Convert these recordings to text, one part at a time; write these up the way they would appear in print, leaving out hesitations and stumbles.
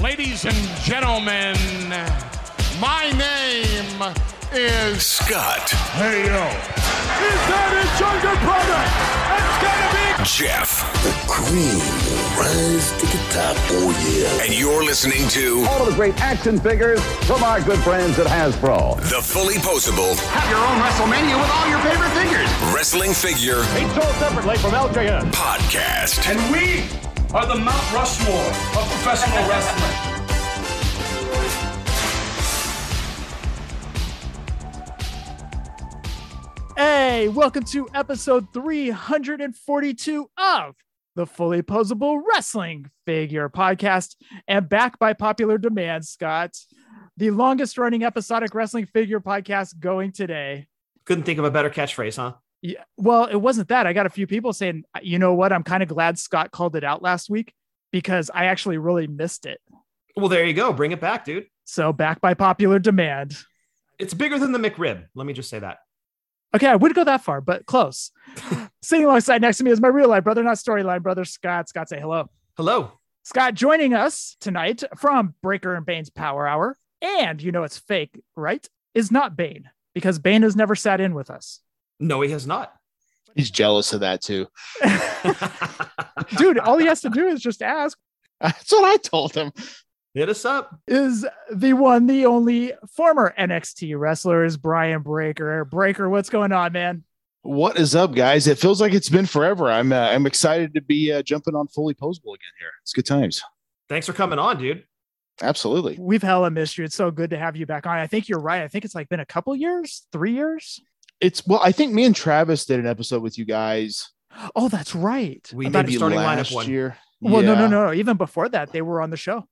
Ladies and gentlemen, my name is Scott. Hey, yo. Is that his younger brother? It's gonna be Jeff. The cream will rise to the top, oh yeah. And you're listening to all of the great action figures from our good friends at Hasbro. The Fully Posable. Have your own WrestleMania with all your favorite figures. Wrestling Figure. It's sold separately from LJN. Podcast. And we are the Mount Rushmore of professional wrestling. Hey, welcome to episode 342 of the Fully Posable Wrestling Figure Podcast, and back by popular demand, Scott, the longest running episodic wrestling figure podcast going today. Couldn't think of a better catchphrase, huh? Yeah, well, it wasn't that. I got a few people saying, you know what? I'm kind of glad Scott called it out last week because I actually really missed it. Well, there you go. Bring it back, dude. So back by popular demand. It's bigger than the McRib. Let me just say that. Okay, I wouldn't go that far, but close. Sitting alongside next to me is my real life brother, not storyline brother, Scott. Scott, say hello. Hello. Scott, joining us tonight from Breaker and Bane's Power Hour, and You Know It's Fake Right, is not Bane, because Bane has never sat in with us. No, he has not. He's jealous of that, too. Dude, all he has to do is just ask. That's what I told him. Hit us up. Is the one, the only former NXT wrestler is Brian Breaker. Breaker, what's going on, man? What is up, guys? It feels like it's been forever. I'm excited to be jumping on Fully Posable again here. It's good times. Thanks for coming on, dude. Absolutely. We've hella missed you. It's so good to have you back on. I think you're right. I think it's like been a couple years, 3 years. I think me and Travis did an episode with you guys. Oh, that's right. We did starting lineup one year. Well, yeah. No. Even before that, they were on the show.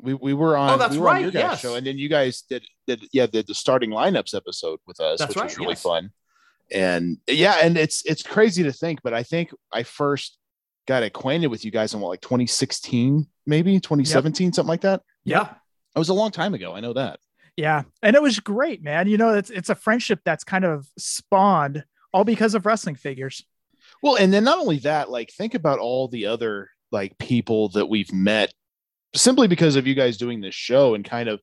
We were on. Oh, that's right. On your guys' show, and then you guys did the starting lineups episode with us, that's which right, was really fun. And yeah, and it's crazy to think, but I think I first got acquainted with you guys in 2016, maybe 2017, something like that. Yeah, it was a long time ago. I know that. Yeah, and it was great, man. You know, it's a friendship that's kind of spawned all because of wrestling figures. Well, and then not only that, think about all the other people that we've met. Simply because of you guys doing this show and kind of,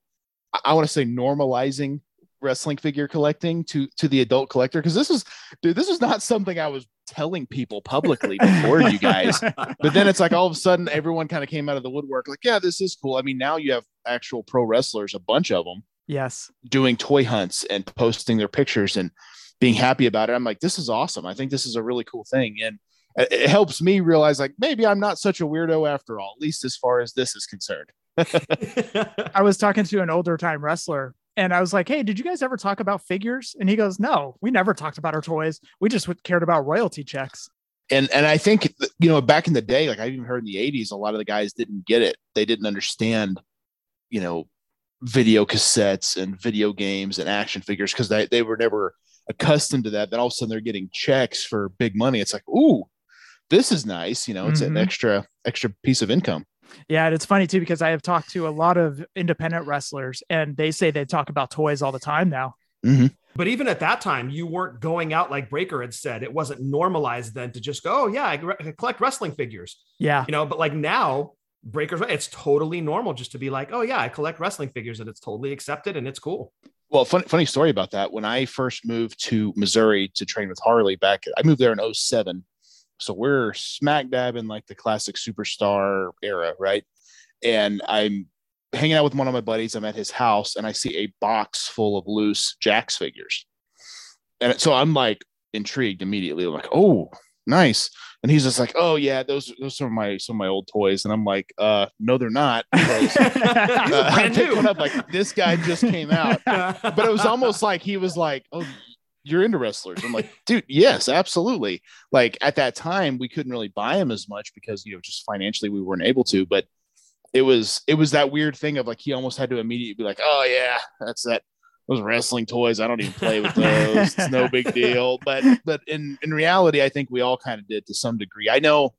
I want to say, normalizing wrestling figure collecting to the adult collector. Because this is not something I was telling people publicly before you guys. But then it's all of a sudden everyone kind of came out of the woodwork yeah, this is cool. I mean, now you have actual pro wrestlers, a bunch of them. Yes. Doing toy hunts and posting their pictures and being happy about it. I'm like, this is awesome. I think this is a really cool thing. And it helps me realize maybe I'm not such a weirdo after all, at least as far as this is concerned. I was talking to an older time wrestler and I was like, hey, did you guys ever talk about figures? And he goes, no, we never talked about our toys. We just cared about royalty checks. And I think, back in the day, I even heard in the 80s, a lot of the guys didn't get it. They didn't understand, video cassettes and video games and action figures because they were never accustomed to that. Then all of a sudden they're getting checks for big money. It's ooh. This is nice. It's an extra piece of income. Yeah. And it's funny too, because I have talked to a lot of independent wrestlers and they say they talk about toys all the time now. Mm-hmm. But even at that time, you weren't going out like Breaker had said. It wasn't normalized then to just go, oh yeah, I collect wrestling figures. Yeah. But now Breaker's right. It's totally normal just to be oh yeah, I collect wrestling figures, and it's totally accepted and it's cool. Well, funny story about that. When I first moved to Missouri to train with Harley I moved there in 2007. So we're smack dab in the classic superstar era, right? And I'm hanging out with one of my buddies. I'm at his house and I see a box full of loose Jax figures. And so I'm intrigued immediately. I'm oh, nice. And he's just oh yeah, those are some of my old toys. And I'm no, they're not. Because, I picked one up this guy just came out. But it was almost he was oh, you're into wrestlers. I'm dude, yes, absolutely. At that time, we couldn't really buy them as much because, just financially we weren't able to, but it was that weird thing of he almost had to immediately be oh yeah, that's that. Those wrestling toys, I don't even play with those. It's no big deal. But in reality, I think we all kind of did to some degree. I know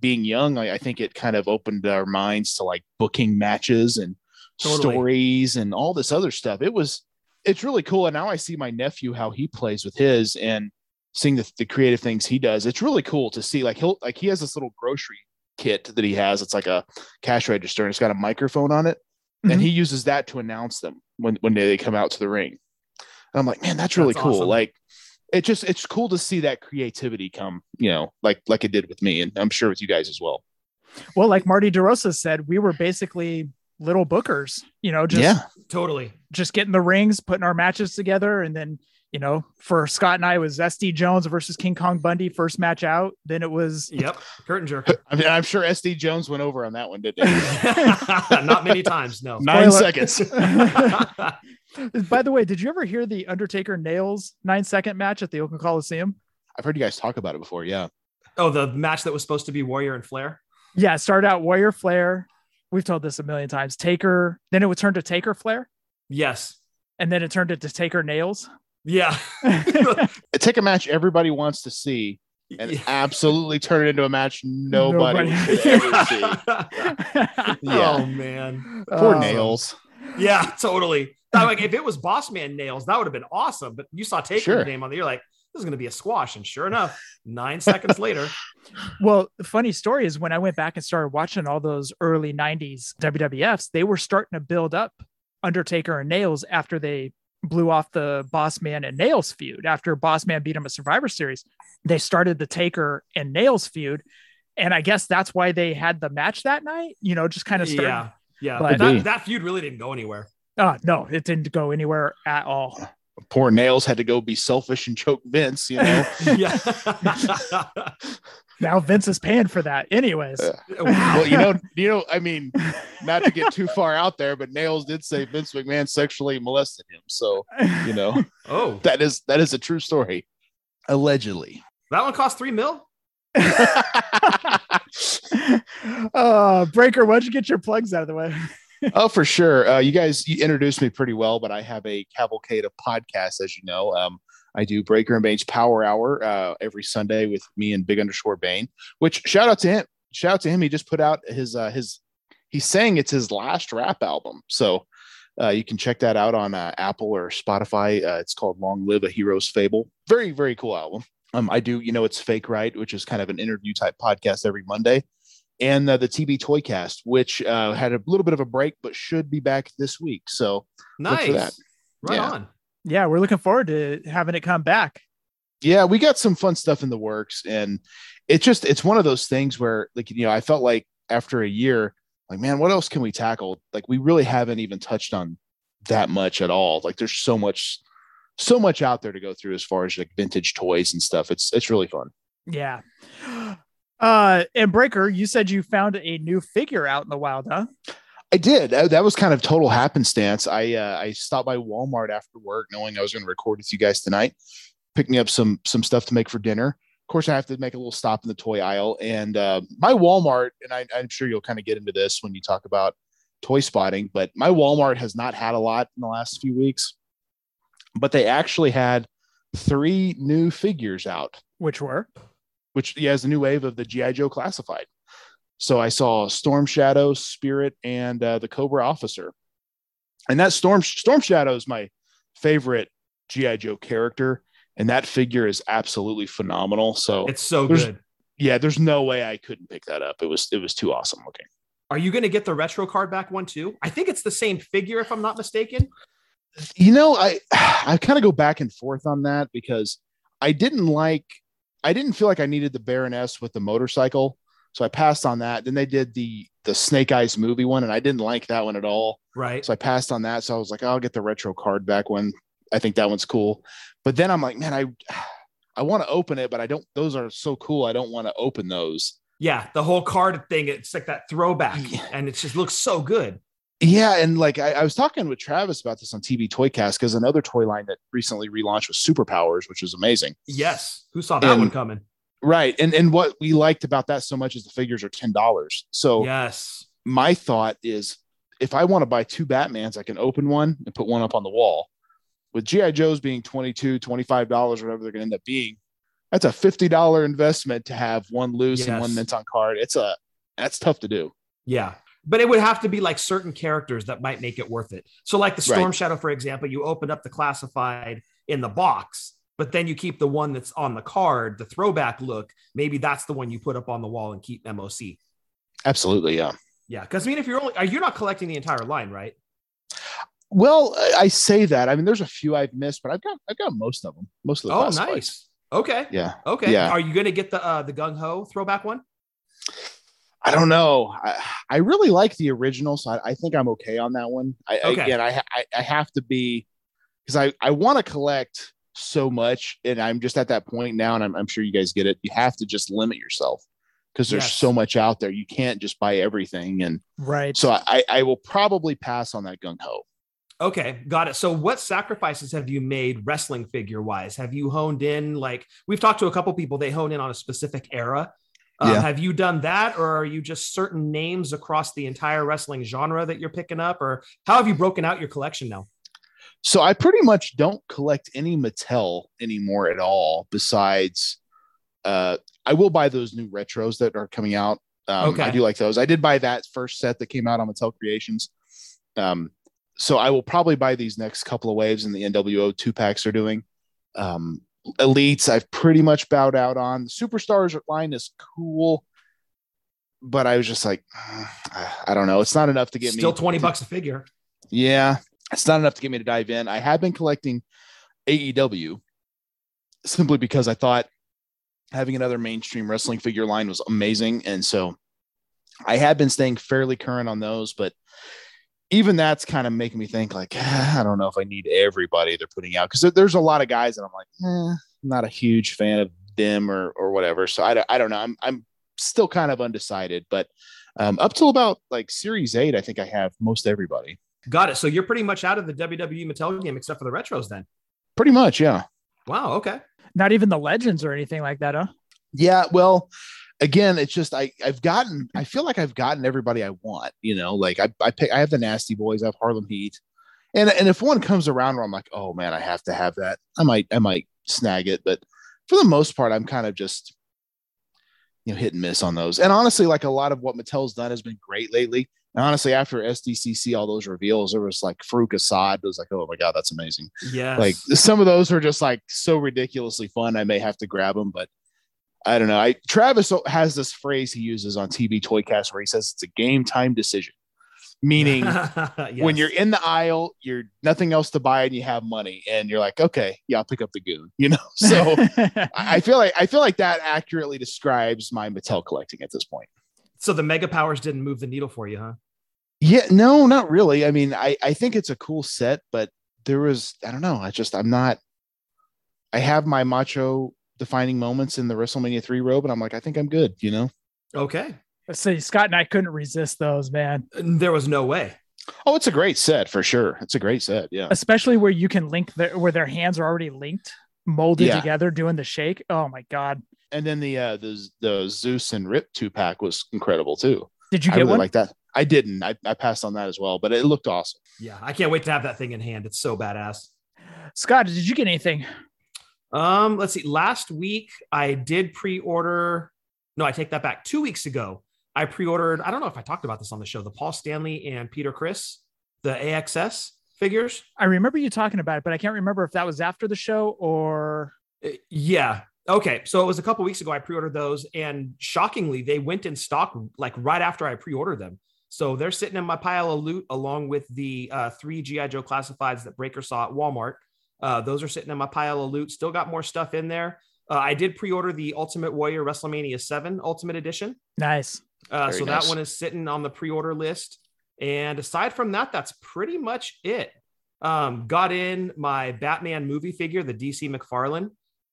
being young, I think it kind of opened our minds to booking matches and stories and all this other stuff. It's really cool. And now I see my nephew, how he plays with his and seeing the creative things he does. It's really cool to see he has this little grocery kit that he has. It's like a cash register and it's got a microphone on it. Mm-hmm. And he uses that to announce them when they come out to the ring. And I'm like, man, that's really cool. Awesome. Like, it's cool to see that creativity come, you know, like it did with me. And I'm sure with you guys as well. Well, like Marty DeRosa said, we were basically little bookers, you know, just totally just getting the rings, putting our matches together. And then, you know, for Scott and I, it was SD Jones versus King Kong Bundy, first match out. Then it was curtain jerk. I mean, I'm sure SD Jones went over on that one, didn't he? Not many times. No, 9 seconds. By the way, did you ever hear the Undertaker Nails 9-second match at the Oakland Coliseum? I've heard you guys talk about it before. Yeah. Oh, the match that was supposed to be Warrior and Flair. Yeah, started out Warrior Flair. We've told this a million times. Taker. Then it would turn to Taker Flair. Yes. And then it turned into Taker Nails. Yeah. Take a match everybody wants to see and absolutely turn it into a match nobody should ever see. Oh, man. Poor Nails. Yeah, totally. Like, if it was Boss Man Nails, that would have been awesome. But you saw Taker name on there. You're like, this is going to be a squash. And sure enough, 9 seconds later. Well, the funny story is when I went back and started watching all those early 90s WWFs, they were starting to build up Undertaker and Nails after they blew off the Boss Man and Nails feud. After Boss Man beat him at Survivor Series, they started the Taker and Nails feud. And I guess that's why they had the match that night, you know, just kind of started. Yeah. But that feud really didn't go anywhere. No, it didn't go anywhere at all. Poor Nails had to go be selfish and choke Vince, you know? Yeah. Now Vince is paying for that anyways. Well, you know, I mean, not to get too far out there, but Nails did say Vince McMahon sexually molested him. So, you know, that is a true story. Allegedly. That one cost $3 million. Breaker, why don't you get your plugs out of the way? Oh, for sure. You guys introduced me pretty well, but I have a cavalcade of podcasts, as you know. I do Breaker and Bane's Power Hour every Sunday with me and Big_Bane, which shout out to him. He just put out his he's saying it's his last rap album. So you can check that out on Apple or Spotify. It's called Long Live a Hero's Fable. Very, very cool album. I do, You Know It's Fake Right, which is kind of an interview type podcast every Monday. And the TV Toycast, which had a little bit of a break, but should be back this week. So nice. Look for that. Right on. Yeah, we're looking forward to having it come back. Yeah, we got some fun stuff in the works. And it's one of those things where, like, you know, I felt like after a year, like, man, what else can we tackle? Like, we really haven't even touched on that much at all. Like, there's so much out there to go through as far as like vintage toys and stuff. It's really fun. Yeah. And Breaker, you said you found a new figure out in the wild, huh? I did. That was kind of total happenstance. I stopped by Walmart after work, knowing I was going to record with you guys tonight. Picked me up some stuff to make for dinner. Of course, I have to make a little stop in the toy aisle. And my Walmart, and I'm sure you'll kind of get into this when you talk about toy spotting, but my Walmart has not had a lot in the last few weeks. But they actually had 3 new figures out. Which yeah, is a new wave of the G.I. Joe Classified. So I saw Storm Shadow, Spirit, and the Cobra Officer. And that Storm Shadow is my favorite G.I. Joe character. And that figure is absolutely phenomenal. So it's so good. Yeah, there's no way I couldn't pick that up. It was too awesome looking. Are you going to get the retro card back one too? I think it's the same figure, if I'm not mistaken. You know, I kind of go back and forth on that because I didn't feel like I needed the Baroness with the motorcycle, so I passed on that. Then they did the Snake Eyes movie one, and I didn't like that one at all. Right. So I passed on that. So I was like, I'll get the retro card back one. I think that one's cool. But then I'm like, man, I want to open it, but I don't. Those are so cool. I don't want to open those. Yeah, the whole card thing. It's like that throwback, and it just looks so good. Yeah, and like I was talking with Travis about this on TV Toycast because another toy line that recently relaunched was Superpowers, which was amazing. Yes, who saw that one coming? Right, and what we liked about that so much is the figures are $10. So yes, my thought is if I want to buy 2 Batmans, I can open one and put one up on the wall. With G.I. Joes being $22, $25, whatever they're going to end up being, that's a $50 investment to have one loose and one mint on card. That's tough to do. Yeah. But it would have to be like certain characters that might make it worth it. So like the Storm Shadow, for example, you open up the classified in the box, but then you keep the one that's on the card, the throwback look. Maybe that's the one you put up on the wall and keep MOC. Absolutely, yeah. Yeah, because I mean, if you're only, you're not collecting the entire line, right? Well, I say that. I mean, there's a few I've missed, but I've got most of them. Most of the classifieds. Oh, nice. Okay. Yeah. Okay. Yeah. Are you going to get the Gung Ho throwback one? I don't know. I really like the original, so I think I'm okay on that one. I have to be, because I want to collect so much, and I'm just at that point now, and I'm sure you guys get it. You have to just limit yourself, because there's so much out there. You can't just buy everything. And right. So I will probably pass on that Gung Ho. Okay, got it. So what sacrifices have you made wrestling figure wise? Have you honed in? Like, we've talked to a couple people, they hone in on a specific era. Have you done that? Or are you just certain names across the entire wrestling genre that you're picking up? Or how have you broken out your collection now? So I pretty much don't collect any Mattel anymore at all. Besides, I will buy those new retros that are coming out. I do like those. I did buy that first set that came out on Mattel Creations. So I will probably buy these next couple of waves in the NWO 2-packs are doing. Elites, I've pretty much bowed out on. The Superstars line is cool, but I was just like, I don't know. It's not enough to get me. Still $20 a figure. Yeah. It's not enough to get me to dive in. I have been collecting AEW simply because I thought having another mainstream wrestling figure line was amazing. And so I have been staying fairly current on those, but even that's kind of making me think like, I don't know if I need everybody they're putting out. Cause there's a lot of guys that I'm like, I'm not a huge fan of them or whatever. So I don't know. I'm still kind of undecided, but up till about like Series 8, I think I have most everybody. Got it. So you're pretty much out of the WWE Mattel game, except for the retros then. Pretty much. Yeah. Wow. Okay. Not even the legends or anything like that, huh? Yeah. Well, again, it's just, I feel like I've gotten everybody I want, you know, like I have the Nasty Boys, I have Harlem Heat. And if one comes around where I'm like, oh man, I have to have that, I might snag it. But for the most part, I'm kind of just, you know, hit and miss on those. And honestly, like a lot of what Mattel's done has been great lately. And honestly, after SDCC, all those reveals, there was like Farouk Assad. It was like, oh my God, that's amazing. Yeah. Like some of those are just like so ridiculously fun. I may have to grab them, but I don't know. Travis has this phrase he uses on TV Toycast where he says it's a game time decision, meaning when you're in the aisle, you're nothing else to buy and you have money and you're like, okay, yeah, I'll pick up the goon, you know? So I feel like that accurately describes my Mattel collecting at this point. So the Mega Powers didn't move the needle for you, huh? Yeah, no, not really. I mean, I think it's a cool set, but there was, I don't know. I have my macho defining moments in the WrestleMania 3 robe, and I'm like, I think I'm good, you know? Okay. Let's see, Scott and I couldn't resist those, man. There was no way. Oh, it's a great set for sure. It's a great set. Yeah. Especially where you can link where their hands are already linked, molded together, doing the shake. Oh my God. And then the Zeus and Rip 2-pack was incredible too. Did you get one? Like that? I didn't. I passed on that as well, but it looked awesome. Yeah. I can't wait to have that thing in hand. It's so badass. Scott, did you get anything? Let's see. Last week I did pre-order. No, I take that back. 2 weeks ago, I pre-ordered, I don't know if I talked about this on the show, the Paul Stanley and Peter Criss, the AXS figures. I remember you talking about it, but I can't remember if that was after the show or. Yeah. Okay. So it was a couple weeks ago. I pre-ordered those, and shockingly they went in stock like right after I pre-ordered them. So they're sitting in my pile of loot along with the 3 G.I. Joe Classifieds that Breaker saw at Walmart. Those are sitting in my pile of loot. Still got more stuff in there. I did pre-order the Ultimate Warrior WrestleMania 7 Ultimate Edition. Nice. So nice. That one is sitting on the pre-order list. And aside from that, that's pretty much it. Got in my Batman movie figure, the DC McFarlane.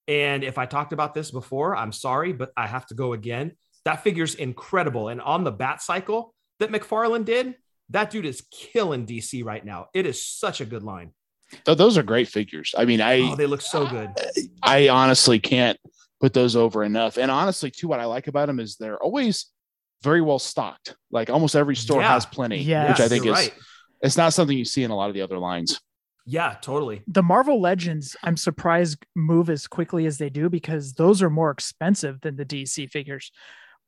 And if I talked about this before, I'm sorry, but I have to go again. That figure's incredible. And on the Bat Cycle that McFarlane did, that dude is killing DC right now. It is such a good line. So those are great figures. I mean, they look so good. I honestly can't put those over enough. And honestly, too, what I like about them is they're always very well stocked. Like almost every store has plenty, which I think is right. It's not something you see in a lot of the other lines. Yeah, totally. The Marvel Legends, I'm surprised move as quickly as they do, because those are more expensive than the DC figures.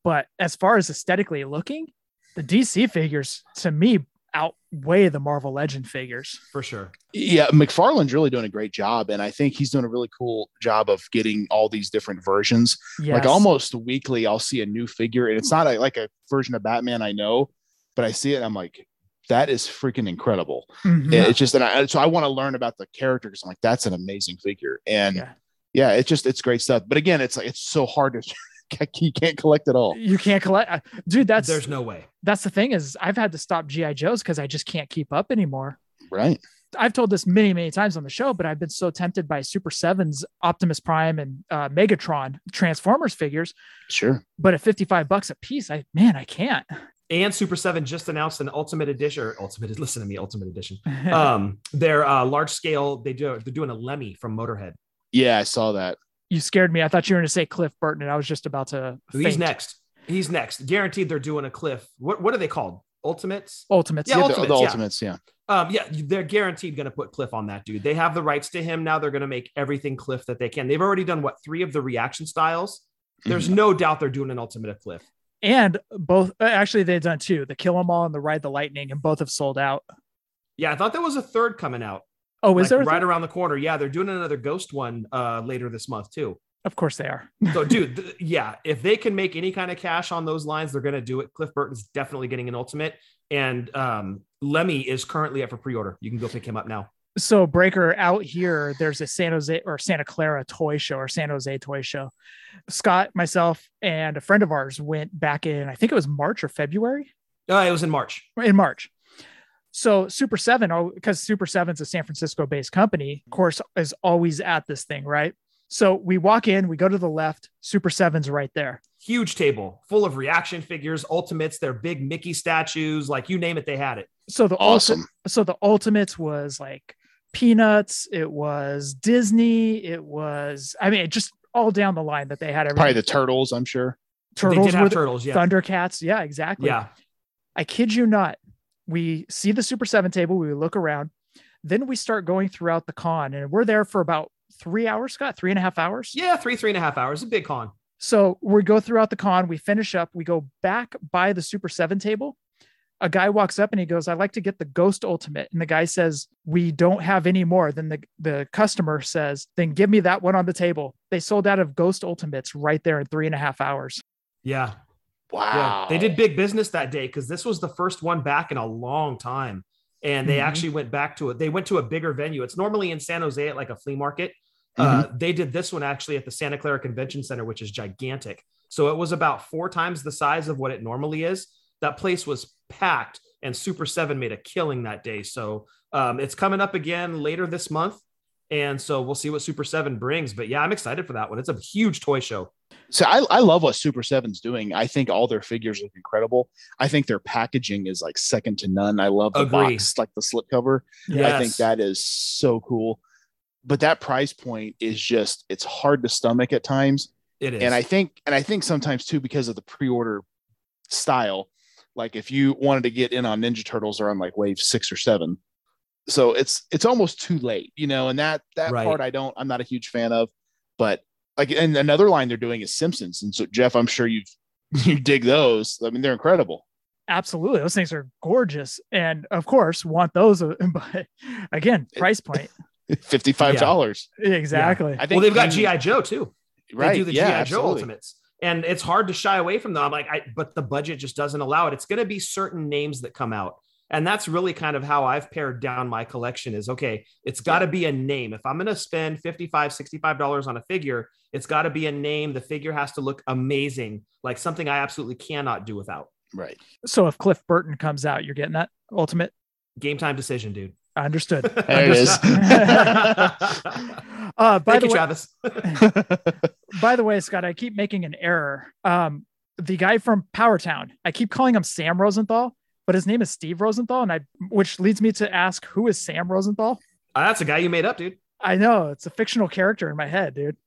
But as far as aesthetically looking, the DC figures to me outweigh the Marvel Legend figures. For sure. Yeah, McFarlane's really doing a great job, and I think he's doing a really cool job of getting all these different versions. Yes. Like almost weekly, I'll see a new figure, and it's not like a version of Batman I know, but I see it and I'm like, that is freaking incredible. Mm-hmm. It's just that I want to learn about the characters. I'm like, that's an amazing figure. And yeah, it's great stuff. But again, it's like, it's so hard to you can't collect it all. You can't collect, dude. There's no way. That's the thing is, I've had to stop G.I. Joes because I just can't keep up anymore. Right. I've told this many, many times on the show, but I've been so tempted by Super 7's Optimus Prime and Megatron Transformers figures. Sure. But at $55 a piece, I can't. And Super 7 just announced an Ultimate Edition. Their large scale, they're doing a Lemmy from Motorhead. Yeah, I saw that. You scared me. I thought you were going to say Cliff Burton, and I was just about to faint. He's next. Guaranteed they're doing a Cliff. What are they called? Ultimates. Yeah, Ultimates, yeah. Yeah, they're guaranteed going to put Cliff on that dude. They have the rights to him now. They're going to make everything Cliff that they can. They've already done, three of the reaction styles? There's no doubt they're doing an Ultimate of Cliff. And both, actually, they've done two, the Kill 'Em All and the Ride the Lightning, and both have sold out. Yeah, I thought there was a third coming out. Oh, is there? Right around the corner. Yeah, they're doing another Ghost one later this month, too. Of course they are. So, dude, if they can make any kind of cash on those lines, they're going to do it. Cliff Burton's definitely getting an Ultimate. And Lemmy is currently up for pre-order. You can go pick him up now. So, Breaker, out here, there's a San Jose toy show. Scott, myself, and a friend of ours went back in, I think it was March or February. It was in March. So Super 7, because Super 7's a San Francisco-based company, of course, is always at this thing, right? So we walk in, we go to the left, Super 7's right there. Huge table full of reaction figures, Ultimates, their big Mickey statues, like you name it, they had it. So the Ultimates was like Peanuts, it was Disney, it just all down the line that they had everything. Probably the Turtles, I'm sure. Turtles, they did have Turtles, yeah. Thundercats, yeah, exactly. Yeah. I kid you not, we see the Super 7 table, we look around, then we start going throughout the con, and we're there for about 3 hours, Scott, 3.5 hours. Yeah, three and a half hours, a big con. So we go throughout the con, we finish up, we go back by the Super 7 table. A guy walks up and he goes, I'd like to get the Ghost Ultimate. And the guy says, we don't have any more. Then the customer says, then give me that one on the table. They sold out of Ghost Ultimates right there in 3.5 hours. Yeah. Wow. Yeah. They did big business that day because this was the first one back in a long time. And they actually went back to it. They went to a bigger venue. It's normally in San Jose at like a flea market. They did this one actually at the Santa Clara Convention Center, which is gigantic. So it was about 4 times the size of what it normally is. That place was packed, and Super 7 made a killing that day. So it's coming up again later this month. And so we'll see what Super 7 brings. But yeah, I'm excited for that one. It's a huge toy show. So I love what Super 7's doing. I think all their figures look incredible. I think their packaging is like second to none. I love the box, like the slipcover. Yes. I think that is so cool. But that price point is just, it's hard to stomach at times. It is. And I think sometimes too, because of the pre-order style, like if you wanted to get in on Ninja Turtles, they're on like wave 6 or 7. So it's almost too late, you know, and that part I'm not a huge fan of, but like, and another line they're doing is Simpsons. And so Jeff, I'm sure you dig those. I mean, they're incredible. Absolutely. Those things are gorgeous. And of course want those, but again, price point. $55. Yeah. Exactly. Yeah. Well, they've got G.I. Joe too. Right. They do the G.I. Joe Ultimates. And it's hard to shy away from them. I'm like, but the budget just doesn't allow it. It's going to be certain names that come out. And that's really kind of how I've pared down my collection is, okay, it's got to be a name. If I'm going to spend $55, $65 on a figure, it's got to be a name. The figure has to look amazing, like something I absolutely cannot do without. Right. So if Cliff Burton comes out, you're getting that Ultimate? Game time decision, dude. Understood. There it is. Travis. By the way, Scott, I keep making an error. The guy from Powertown, I keep calling him Sam Rosenthal, but his name is Steve Rosenthal, which leads me to ask, who is Sam Rosenthal? That's a guy you made up, dude. I know. It's a fictional character in my head, dude.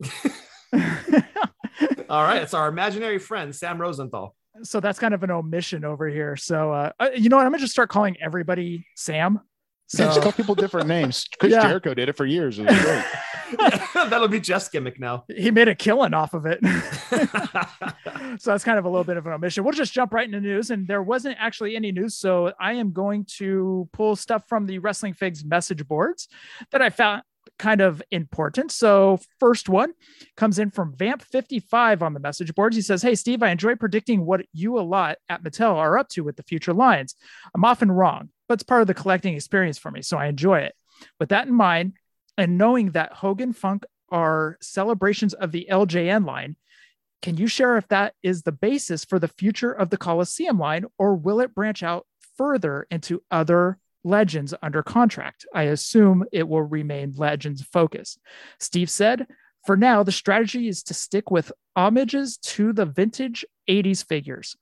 All right. It's our imaginary friend, Sam Rosenthal. So that's kind of an omission over here. So you know what? I'm going to just start calling everybody Sam. So just call people different names. Chris Jericho did it for years. It was great. That'll be Jeff's gimmick now. He made a killing off of it. So that's kind of a little bit of an omission. We'll just jump right into news, and there wasn't actually any news. So I am going to pull stuff from the Wrestling Figs message boards that I found kind of important. So first one comes in from Vamp55 on the message boards. He says, hey, Steve, I enjoy predicting what you a lot at Mattel are up to with the future lines. I'm often wrong, but it's part of the collecting experience for me, so I enjoy it. With that in mind, and knowing that Hogan Funk are celebrations of the LJN line, can you share if that is the basis for the future of the Coliseum line, or will it branch out further into other legends under contract? I assume it will remain legends focused. Steve said, for now, the strategy is to stick with homages to the vintage 80s figures.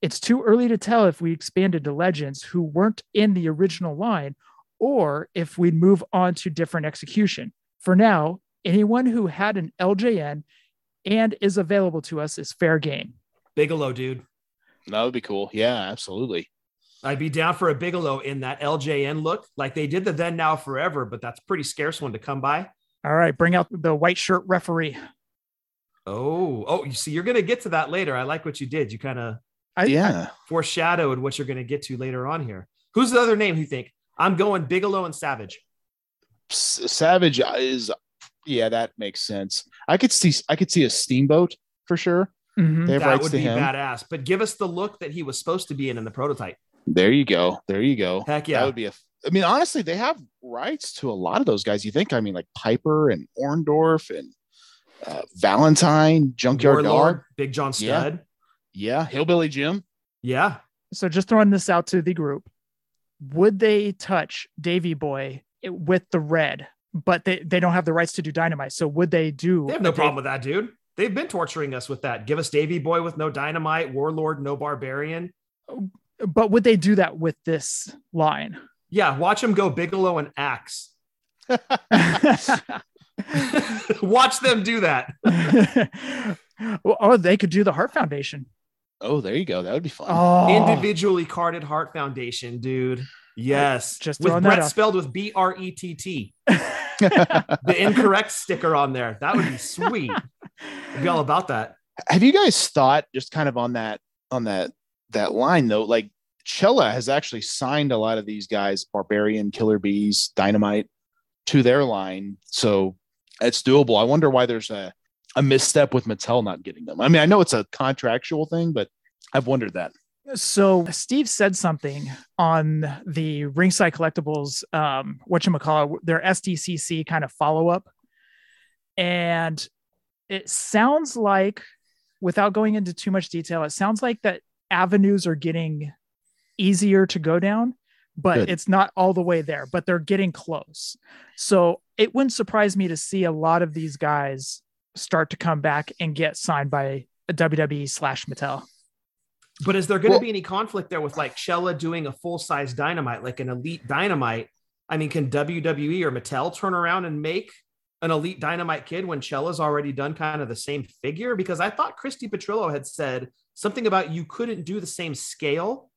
It's too early to tell if we expanded to legends who weren't in the original line, or if we'd move on to different execution. For now, anyone who had an LJN and is available to us is fair game. Bigelow, dude. That would be cool. Yeah, absolutely. I'd be down for a Bigelow in that LJN look, like they did the Then Now Forever, but that's a pretty scarce one to come by. All right, bring out the white shirt referee. Oh, you see, you're going to get to that later. I like what you did. You kind of foreshadowed what you're going to get to later on here. Who's the other name you think? I'm going Bigelow and Savage. Savage is, yeah, that makes sense. I could see a Steamboat for sure. Mm-hmm. That would be badass. But give us the look that he was supposed to be in the prototype. There you go. Heck yeah. That would be honestly, they have rights to a lot of those guys. You think? I mean, like Piper and Orndorff and Valentine, Junkyard Dog, Big John Studd. Yeah. Hillbilly Jim. Yeah. So just throwing this out to the group. Would they touch Davey Boy with the red, but they don't have the rights to do Dynamite? So would they do? They have no problem with that, dude. They've been torturing us with that. Give us Davey Boy with no Dynamite, Warlord, no Barbarian. But would they do that with this line? Yeah. Watch them go Bigelow and Axe. Watch them do that. Or they could do the Heart Foundation. Oh, there you go. That would be fun. Oh. Individually carded Heart Foundation, dude. Yes. Just with Brett spelled with B-R-E-T-T. The incorrect sticker on there. That would be sweet. I'd be all about that. Have you guys thought, just kind of on that line though, like Chella has actually signed a lot of these guys, Barbarian, Killer Bees, Dynamite, to their line. So it's doable. I wonder why there's a misstep with Mattel not getting them. I mean, I know it's a contractual thing, but I've wondered that. So Steve said something on the Ringside Collectibles, whatchamacallit, their SDCC kind of follow-up. And it sounds like, without going into too much detail, it sounds like that avenues are getting easier to go down, but It's not all the way there, but they're getting close. So it wouldn't surprise me to see a lot of these guys start to come back and get signed by WWE / Mattel. But is there going to be any conflict there with like Chella doing a full-size Dynamite, like an Elite Dynamite? I mean, can WWE or Mattel turn around and make an Elite Dynamite kid when Chella's already done kind of the same figure? Because I thought Christy Petrillo had said something about you couldn't do the same scale.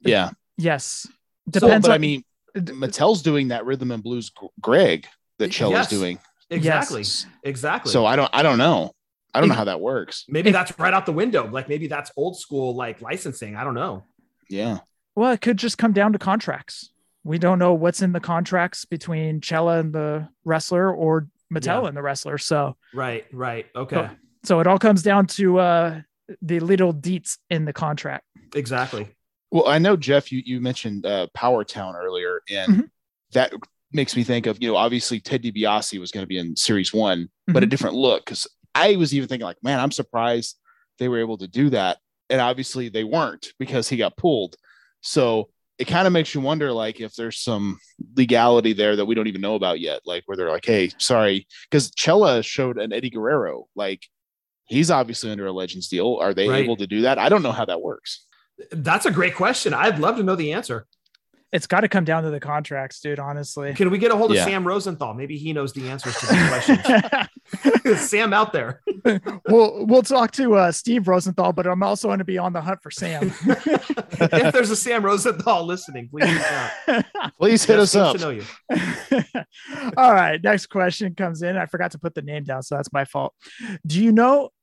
Yeah. Yes. Depends. So, but I mean, Mattel's doing that Rhythm and Blues Greg that Chella's doing. Exactly. Yes. Exactly. So I don't know. I don't know how that works. Maybe that's right out the window. Like maybe that's old school, like licensing. I don't know. Yeah. Well, it could just come down to contracts. We don't know what's in the contracts between Chella and the wrestler or Mattel and the wrestler. So right. Okay. So it all comes down to the little deets in the contract. Exactly. Well, I know, Jeff, you mentioned Powertown earlier, and that makes me think of, obviously Ted DiBiase was going to be in series one, but a different look. Cause I was even thinking like, man, I'm surprised they were able to do that. And obviously they weren't because he got pulled. So it kind of makes you wonder, like if there's some legality there that we don't even know about yet, like where they're like, hey, sorry. Cause Chella showed an Eddie Guerrero, like he's obviously under a Legends deal. Are they able to do that? I don't know how that works. That's a great question. I'd love to know the answer. It's got to come down to the contracts, dude, honestly. Can we get a hold of Sam Rosenthal? Maybe he knows the answers to these questions. Sam out there. We'll talk to Steve Rosenthal, but I'm also going to be on the hunt for Sam. If there's a Sam Rosenthal listening, please hit us up. To know you. All right. Next question comes in. I forgot to put the name down, so that's my fault.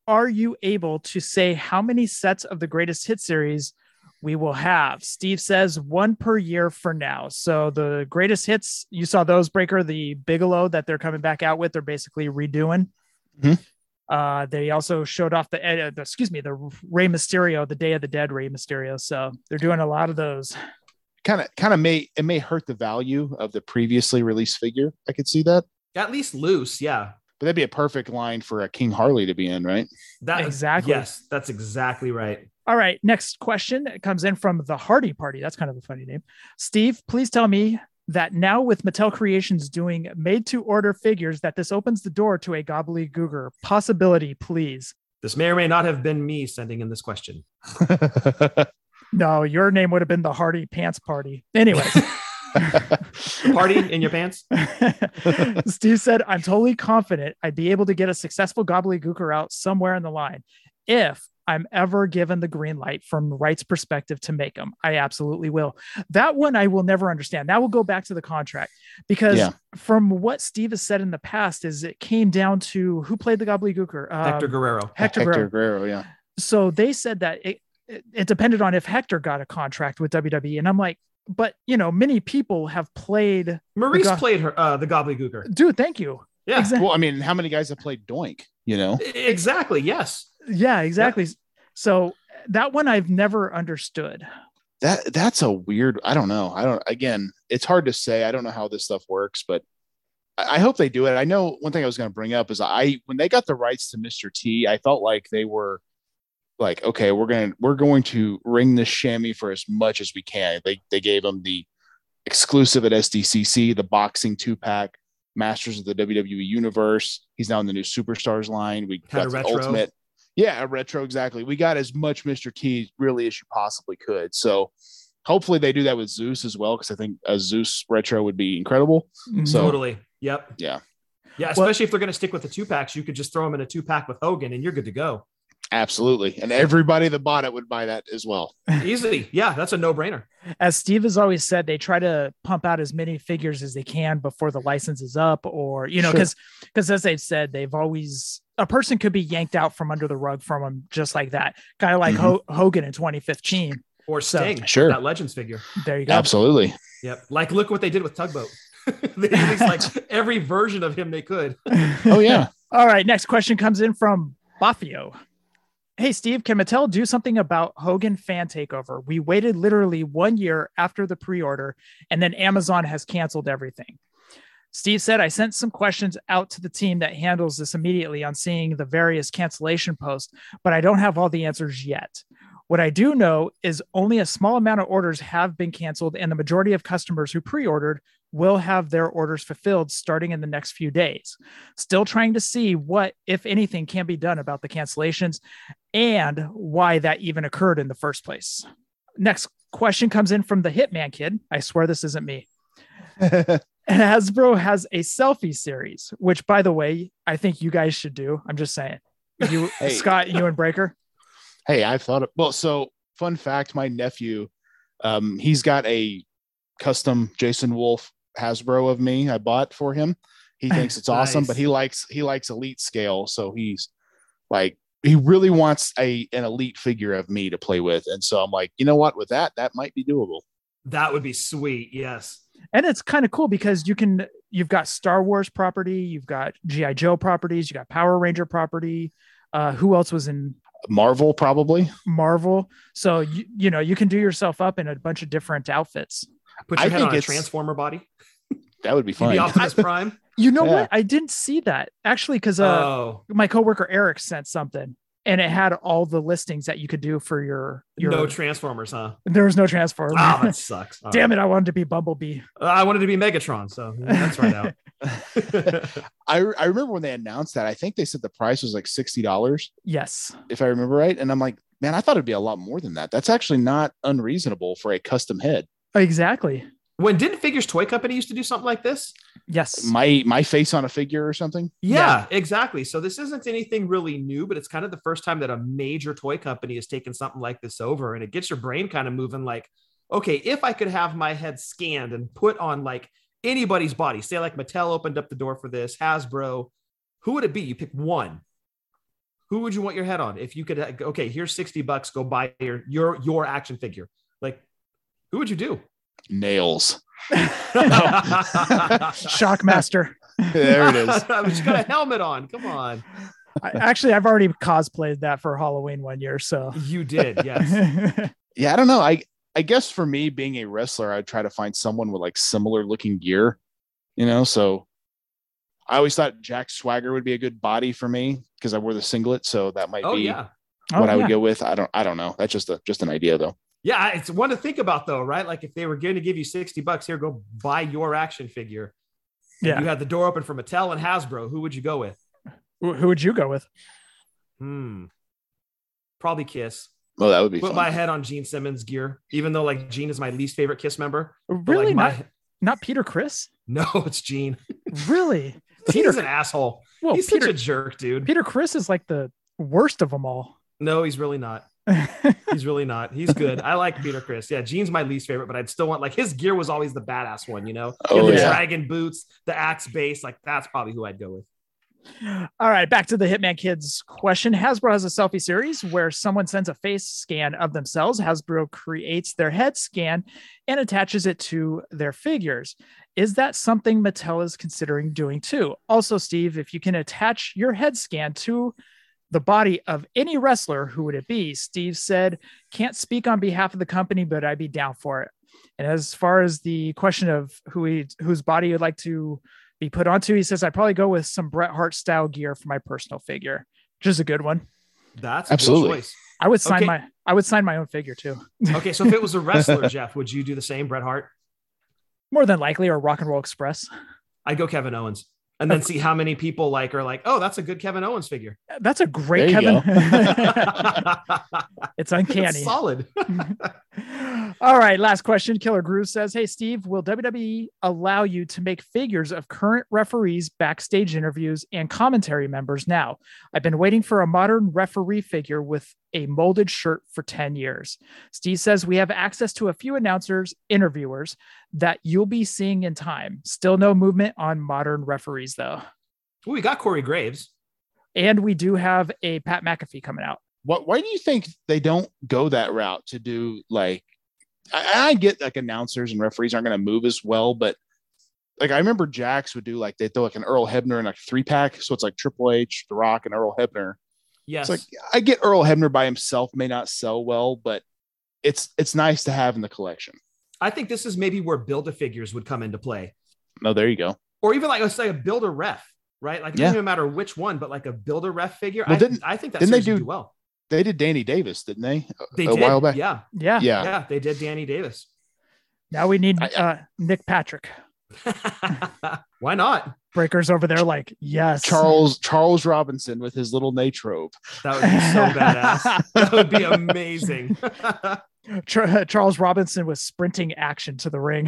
Are you able to say how many sets of the Greatest Hit series we will have? Steve says one per year for now. So the Greatest Hits, you saw those, Breaker, the Bigelow that they're coming back out with, they're basically redoing. Mm-hmm. They also showed off the Rey Mysterio, the Day of the Dead Rey Mysterio. So they're doing a lot of those. Kind of may hurt the value of the previously released figure. I could see that. At least loose, yeah. But that'd be a perfect line for a King Harley to be in, right? Exactly. Yes, that's exactly right. All right. Next question comes in from the Hardy Party. That's kind of a funny name. Steve, please tell me that now with Mattel Creations doing made-to-order figures, that this opens the door to a gobbledygooker possibility, please. This may or may not have been me sending in this question. No, your name would have been the Hardy Pants Party. Anyways. Party in your pants. Steve said, I'm totally confident I'd be able to get a successful gobbledygooker out somewhere in the line if I'm ever given the green light from Wright's perspective to make them. I absolutely will. That one I will never understand. That will go back to the contract, because from what Steve has said in the past is it came down to who played the gobbledygooker. Hector Guerrero. Yeah. So they said that it depended on if Hector got a contract with WWE, and I'm like, but you know, many people have played. Maurice played her, the gobbledygooker. Dude, thank you. Yeah. Exactly. Well, I mean, how many guys have played Doink? You know. Exactly. Yes. Yeah. Exactly. Yeah. So that one I've never understood. That's a weird. I don't know. Again, it's hard to say. I don't know how this stuff works, but I hope they do it. I know one thing I was going to bring up is when they got the rights to Mr. T, I felt like they were like, okay, we're going to wring this chamois for as much as we can. They gave him the exclusive at SDCC, the boxing 2-pack, Masters of the WWE Universe. He's now in the new Superstars line. We got the Ultimate. Yeah, a retro, exactly. We got as much Mr. T really as you possibly could. So hopefully they do that with Zeus as well, because I think a Zeus retro would be incredible. So, totally. Yep. Yeah. Yeah, especially if they're going to stick with the 2-packs, you could just throw him in a 2-pack with Hogan and you're good to go. Absolutely. And everybody that bought it would buy that as well. Easily. Yeah, that's a no-brainer. As Steve has always said, they try to pump out as many figures as they can before the license is up, or, you know, because as they've said, they've always, a person could be yanked out from under the rug from them just like that. Kind of like Hogan in 2015. Or Sting, that Legends figure. There you go. Absolutely. Yep. Like, look what they did with Tugboat. They released like every version of him they could. Oh, yeah. All right. Next question comes in from Bafio. Hey, Steve, can Mattel do something about Hogan fan takeover? We waited literally 1 year after the pre-order, and then Amazon has canceled everything. Steve said, I sent some questions out to the team that handles this immediately on seeing the various cancellation posts, but I don't have all the answers yet. What I do know is only a small amount of orders have been canceled, and the majority of customers who pre-ordered will have their orders fulfilled starting in the next few days. Still trying to see what, if anything, can be done about the cancellations and why that even occurred in the first place. Next question comes in from the Hitman Kid. I swear this isn't me. Hasbro has a selfie series, which, by the way, I think you guys should do. I'm just saying. You, Scott, you and Breaker. Hey, I thought of, well, so fun fact, my nephew, he's got a custom Jason Wolf Hasbro of me I bought for him. He thinks it's awesome, but he likes elite scale, so he's like, he really wants an elite figure of me to play with. And so I'm like, you know what, with that might be doable. That would be sweet. Yes. And it's kind of cool because you've got Star Wars property, you've got G.I. Joe properties, you got Power Ranger property, who else was in Marvel? Probably Marvel. So you know, you can do yourself up in a bunch of different outfits. Put your head on a Transformer body. That would be fun. Optimus Prime. You know what? I didn't see that actually, because my coworker Eric sent something, and it had all the listings that you could do for your no Transformers, huh? There was no Transformer. Oh, that sucks. Damn it! I wanted to be Bumblebee. I wanted to be Megatron. So that's right out. I remember when they announced that. I think they said the price was like $60. Yes, if I remember right. And I'm like, man, I thought it'd be a lot more than that. That's actually not unreasonable for a custom head. Exactly. When didn't Figures Toy Company used to do something like this? Yes. My face on a figure or something? Yeah, exactly. So this isn't anything really new, but it's kind of the first time that a major toy company has taken something like this over, and it gets your brain kind of moving like, okay, if I could have my head scanned and put on like anybody's body, say like Mattel opened up the door for this, Hasbro, who would it be? You pick one. Who would you want your head on? If you could, okay, here's $60, go buy your action figure. Like, who would you do? Nails. Shockmaster. There it is. I just got a helmet on. Come on. I've already cosplayed that for Halloween one year. So you did, yes. Yeah, I don't know. I guess for me, being a wrestler, I'd try to find someone with like similar looking gear, you know. So I always thought Jack Swagger would be a good body for me because I wore the singlet. So that might be what I would go with. I don't know. That's just an idea though. Yeah, it's one to think about though, right? Like if they were going to give you $60, here, go buy your action figure. Yeah. You had the door open for Mattel and Hasbro. Who would you go with? Who would you go with? Probably Kiss. Well, that would be Put my head on Gene Simmons gear, even though like Gene is my least favorite Kiss member. Really? Like not Peter Criss? No, it's Gene. Really? Peter's an asshole. Well, he's such a jerk, dude. Peter Criss is like the worst of them all. No, he's really not. He's really not. He's good. I like Peter Criss. Yeah, Gene's my least favorite, but I'd still want, like, his gear was always the badass one, you know? Dragon boots, the axe base. Like, that's probably who I'd go with. All right, back to the Hitman Kids question. Hasbro has a selfie series where someone sends a face scan of themselves. Hasbro creates their head scan and attaches it to their figures. Is that something Mattel is considering doing too? Also, Steve, if you can attach your head scan to the body of any wrestler, who would it be? Steve said, can't speak on behalf of the company, but I'd be down for it. And as far as the question of whose body you'd like to be put onto, he says, I'd probably go with some Bret Hart style gear for my personal figure, which is a good one. That's absolutely. Good choice. I would sign my own figure too. Okay. So if it was a wrestler, Jeff, would you do the same Bret Hart? More than likely, or Rock and Roll Express. I'd go Kevin Owens. And then see how many people like are like, oh, that's a good Kevin Owens figure. That's a great Kevin. It's uncanny. It's solid. All right. Last question. Killer Groove says, hey, Steve, will WWE allow you to make figures of current referees, backstage interviews, and commentary members now? I've been waiting for a modern referee figure with a molded shirt for 10 years. Steve says, we have access to a few announcers, interviewers that you'll be seeing in time. Still no movement on modern referees though. Well, we got Corey Graves and we do have a Pat McAfee coming out. Why do you think they don't go that route to do like, I get like announcers and referees aren't going to move as well, but like, I remember Jax would do like, they throw like an Earl Hebner in like 3-pack. So it's like Triple H, The Rock, and Earl Hebner. Yes. It's like, I get Earl Hebner by himself may not sell well, but it's nice to have in the collection. I think this is maybe where Build-A-Figures would come into play. No, there you go. Or even like, let's say a Build-A-Ref, right? Like, it doesn't even matter which one, but like a Build-A-Ref figure. Well, I think that's do well. They did Danny Davis, didn't they? They did. While back. Yeah. They did Danny Davis. Now we need Nick Patrick. Why not? Breaker's over there like, yes. Charles Robinson with his little Natrobe. That would be so badass. That would be amazing. Charles Robinson was sprinting action to the ring.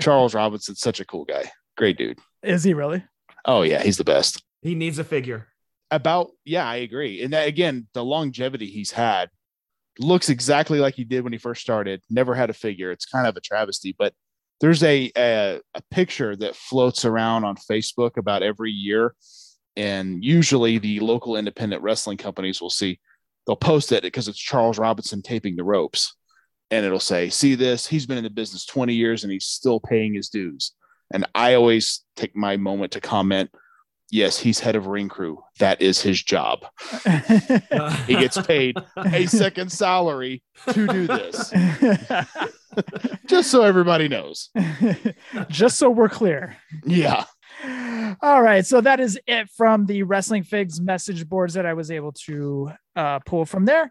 Charles Robinson's such a cool guy. Great dude. Is he really? Oh yeah, he's the best. He needs a figure. I agree. And that, again, the longevity he's had looks exactly like he did when he first started. Never had a figure. It's kind of a travesty, but there's a picture that floats around on Facebook about every year, and usually the local independent wrestling companies will see, they'll post it because it's Charles Robinson taping the ropes, and it'll say, see this, he's been in the business 20 years and he's still paying his dues. And I always take my moment to comment, yes, he's head of ring crew. That is his job. He gets paid a second salary to do this. Just so everybody knows. Just so we're clear. Yeah. All right. So that is it from the Wrestling Figs message boards that I was able to pull from there.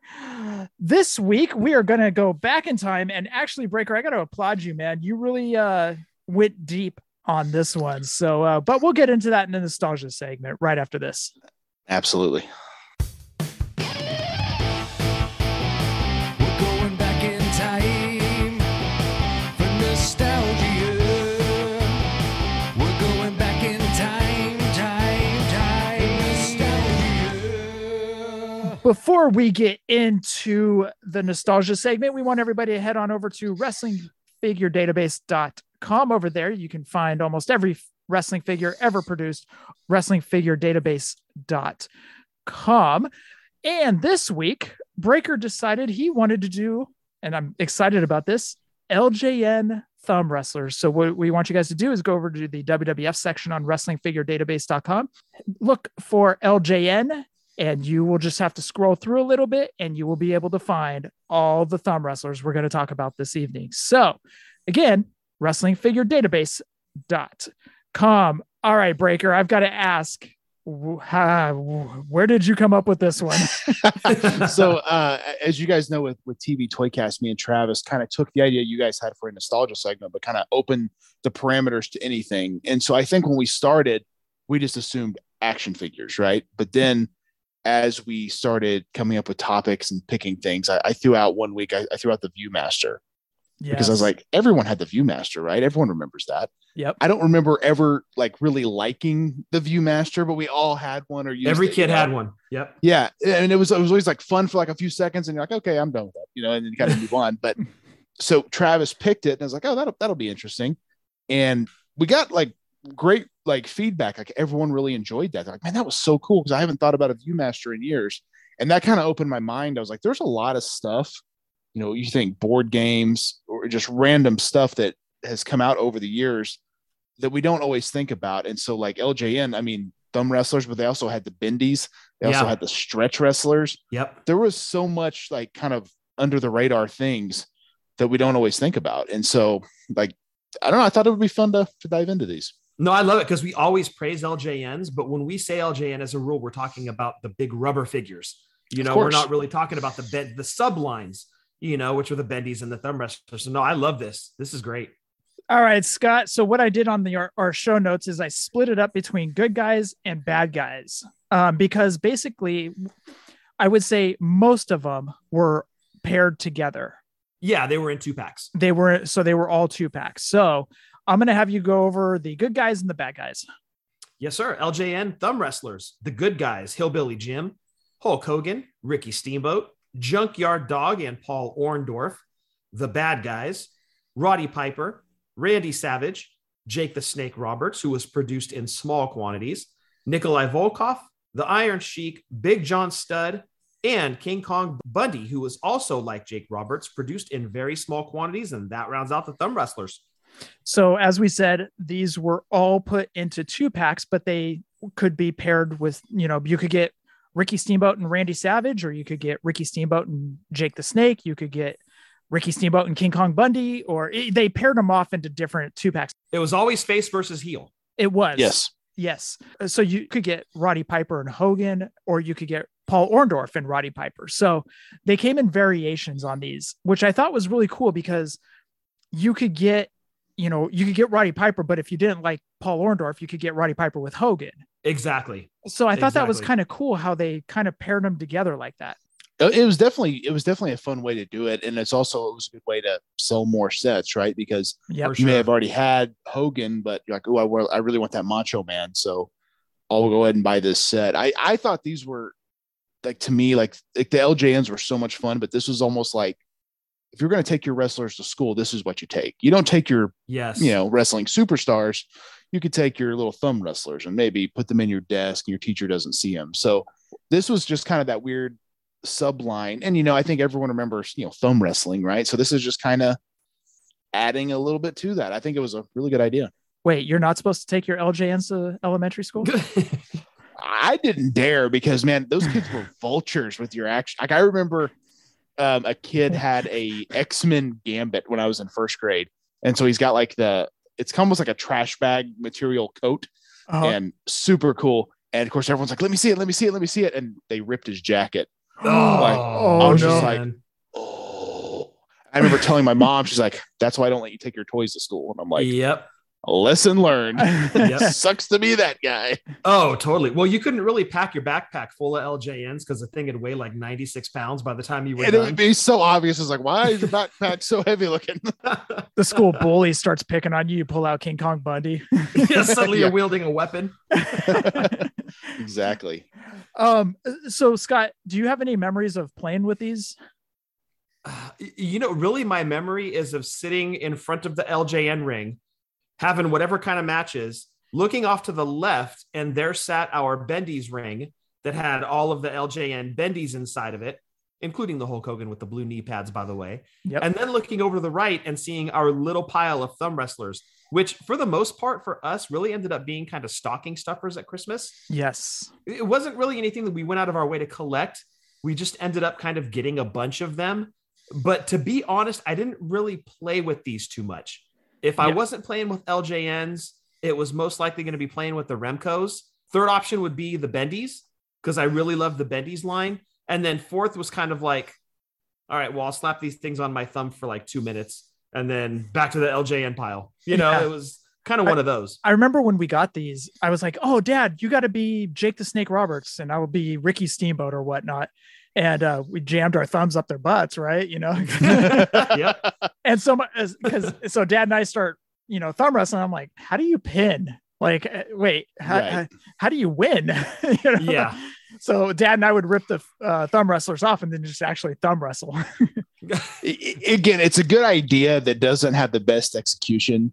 This week, we are going to go back in time. And actually, Breaker, I got to applaud you, man. You really went deep on this one. So, but we'll get into that in the nostalgia segment right after this. Absolutely. Before we get into the nostalgia segment, we want everybody to head on over to WrestlingFigureDatabase.com. Over there, you can find almost every wrestling figure ever produced, WrestlingFigureDatabase.com. And this week, Breaker decided he wanted to do, and I'm excited about this, LJN thumb wrestlers. So what we want you guys to do is go over to the WWF section on WrestlingFigureDatabase.com. Look for LJN, and you will just have to scroll through a little bit, and you will be able to find all the thumb wrestlers we're going to talk about this evening. So again, WrestlingFigureDatabase.com. All right, Breaker, I've got to ask, where did you come up with this one? So as you guys know, with TV Toycast, me and Travis kind of took the idea you guys had for a nostalgia segment, but kind of opened the parameters to anything. And so I think when we started, we just assumed action figures, right? But then as we started coming up with topics and picking things, I threw out one week, I threw out the Viewmaster. Yes. Because I was like, everyone had the Viewmaster, right? Everyone remembers that. Yep. I don't remember ever like really liking the Viewmaster, but we all had one, or every kid had one. Yep. Yeah, and it was always like fun for like a few seconds, and you're like, okay, I'm done with that, you know, and then you got to move on. But so Travis picked it, and I was like, oh, that'll be interesting, and we got like great like feedback. Like everyone really enjoyed that. They're like, man, that was so cool because I haven't thought about a Viewmaster in years, and that kind of opened my mind. I was like, there's a lot of stuff. You know, you think board games or just random stuff that has come out over the years that we don't always think about. And so like LJN, I mean, thumb wrestlers, but they also had the bendies. They also had the stretch wrestlers. Yep. There was so much like kind of under the radar things that we don't always think about. And so like, I don't know, I thought it would be fun to dive into these. No, I love it because we always praise LJNs, but when we say LJN as a rule, we're talking about the big rubber figures. You know, we're not really talking about the sublines, you know, which were the bendies and the thumb wrestlers. So no, I love this. This is great. All right, Scott. So what I did on our show notes is I split it up between good guys and bad guys, because basically I would say most of them were paired together. Yeah, they were in 2-packs. They were all 2-packs. So I'm going to have you go over the good guys and the bad guys. Yes, sir. LJN thumb wrestlers, the good guys, Hillbilly Jim, Hulk Hogan, Ricky Steamboat, Junkyard Dog and Paul Orndorff. The bad guys, Roddy Piper, Randy Savage, Jake the Snake Roberts, who was produced in small quantities, Nikolai Volkoff, the Iron Sheik, Big John Studd, and King Kong Bundy, who was also, like Jake Roberts, produced in very small quantities, and that rounds out the thumb wrestlers. So as we said, these were all put into 2-packs, but they could be paired with, you know, you could get Ricky Steamboat and Randy Savage, or you could get Ricky Steamboat and Jake the Snake. You could get Ricky Steamboat and King Kong Bundy, they paired them off into different 2-packs. It was always face versus heel. It was. Yes. So you could get Roddy Piper and Hogan, or you could get Paul Orndorff and Roddy Piper. So they came in variations on these, which I thought was really cool because you could get Roddy Piper, but if you didn't like Paul Orndorff, you could get Roddy Piper with Hogan. Exactly. So I thought that was kind of cool how they kind of paired them together like that. It was definitely a fun way to do it. And it was a good way to sell more sets, right? Because you may have already had Hogan, but you're like, oh, I really want that Macho Man. So I'll go ahead and buy this set. I thought these were like, to me, like the LJNs were so much fun, but this was almost like, if you're going to take your wrestlers to school, this is what you take. You don't take your, wrestling superstars. You could take your little thumb wrestlers and maybe put them in your desk and your teacher doesn't see them. So this was just kind of that weird subline. And, you know, I think everyone remembers, you know, thumb wrestling, right? So this is just kind of adding a little bit to that. I think it was a really good idea. Wait, you're not supposed to take your LJNs to elementary school? I didn't dare because, man, those kids were vultures with your action. Like I remember a kid had a X-Men Gambit when I was in first grade. And so he's got like it's almost like a trash bag material coat and super cool. And of course, everyone's like, let me see it. And they ripped his jacket. I was just like, oh, I remember telling my mom, she's like, that's why I don't let you take your toys to school. And I'm like, yep. Lesson learned. Sucks to be that guy. Oh, totally. Well, you couldn't really pack your backpack full of LJNs because the thing had weighed like 96 pounds by the time you were done. It would be so obvious. It's like, why is your backpack so heavy looking? The school bully starts picking on you. You pull out King Kong Bundy. Suddenly you're wielding a weapon. Exactly. So Scott, do you have any memories of playing with these? You know, really my memory is of sitting in front of the LJN ring, having whatever kind of matches, looking off to the left, and there sat our Bendy's ring that had all of the LJN Bendy's inside of it, including the Hulk Hogan with the blue knee pads, by the way. Yep. And then looking over to the right and seeing our little pile of thumb wrestlers, which for the most part for us really ended up being kind of stocking stuffers at Christmas. Yes. It wasn't really anything that we went out of our way to collect. We just ended up kind of getting a bunch of them. But to be honest, I didn't really play with these too much. If I wasn't playing with LJNs, it was most likely going to be playing with the Remcos. Third option would be the Bendy's, because I really love the Bendy's line. And then fourth was kind of like, all right, well, I'll slap these things on my thumb for like 2 minutes and then back to the LJN pile. You know, it was kind of one of those. I remember when we got these, I was like, oh, Dad, you got to be Jake the Snake Roberts and I will be Ricky Steamboat or whatnot. And we jammed our thumbs up their butts, right? You know? Yeah. And so, so Dad and I start, you know, thumb wrestling. I'm like, how do you pin? Like, wait, how do you win? You know? Yeah. So Dad and I would rip the thumb wrestlers off and then just actually thumb wrestle. Again, it's a good idea that doesn't have the best execution.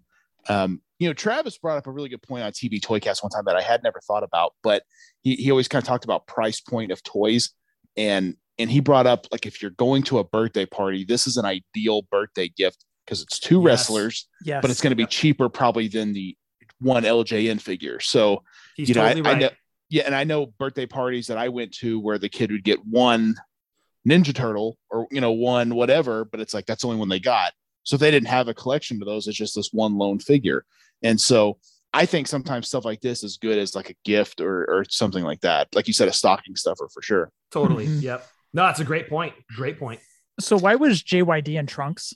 You know, Travis brought up a really good point on TV Toycast one time that I had never thought about, but he always kind of talked about price point of toys. And he brought up, like, if you're going to a birthday party, this is an ideal birthday gift because it's two wrestlers, but it's going to be cheaper probably than the one LJN figure. So, he's totally right. I know. Yeah, and I know birthday parties that I went to where the kid would get one Ninja Turtle or, you know, one whatever, but it's like that's the only one they got. So they didn't have a collection of those. It's just this one lone figure. And so I think sometimes stuff like this is good as like a gift or something like that. Like you said, a stocking stuffer for sure. Totally. Yep. No, that's a great point. Great point. So why was JYD in trunks?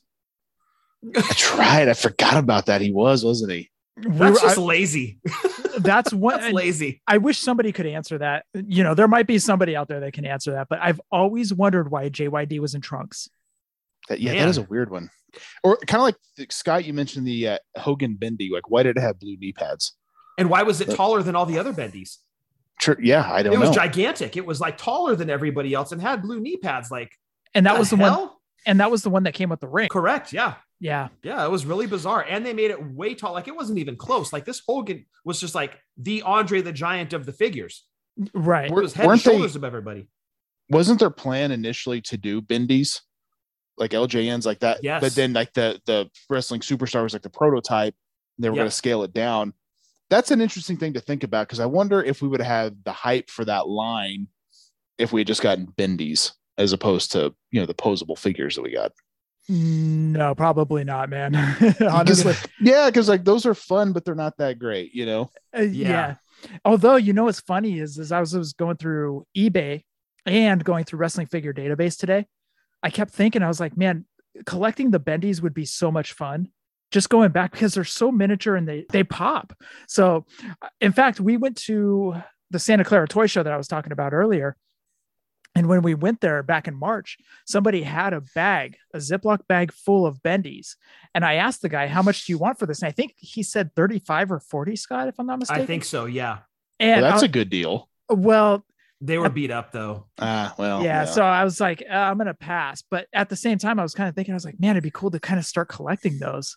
That's right. I forgot about that. He wasn't he? That's just lazy. That's what that's lazy. I wish somebody could answer that. You know, there might be somebody out there that can answer that, but I've always wondered why JYD was in trunks. That is a weird one. Or kind of like Scott, you mentioned the Hogan Bendy. Like, why did it have blue knee pads? And why was it taller than all the other Bendies? True. Yeah, I don't know. It was gigantic. It was like taller than everybody else and had blue knee pads. Like, and that was the one. And that was the one that came with the ring. Correct. Yeah. Yeah. Yeah. It was really bizarre. And they made it way tall. Like it wasn't even close. Like this Hogan was just like the Andre the Giant of the figures. Right. It was head and shoulders of everybody. Wasn't their plan initially to do Bendy's like LJNs like that? Yes. But then like the wrestling superstar was like the prototype. And they were going to scale it down. That's an interesting thing to think about. Cause I wonder if we would have the hype for that line if we had just gotten Bendy's as opposed to, you know, the posable figures that we got. No, probably not, man. Honestly. Yeah, because like those are fun, but they're not that great, you know? Although, you know, what's funny is I was going through eBay and going through Wrestling Figure Database today. I kept thinking, I was like, man, collecting the Bendy's would be so much fun. Just going back because they're so miniature and they pop. So in fact, we went to the Santa Clara Toy Show that I was talking about earlier. And when we went there back in March, somebody had a bag, a Ziploc bag full of Bendy's. And I asked the guy, how much do you want for this? And I think he said 35 or 40, Scott, if I'm not mistaken. I think so. Yeah. And well, that's a good deal. Well, they were beat up though. So I was like, I'm going to pass. But at the same time, I was kind of thinking, I was like, man, it'd be cool to kind of start collecting those.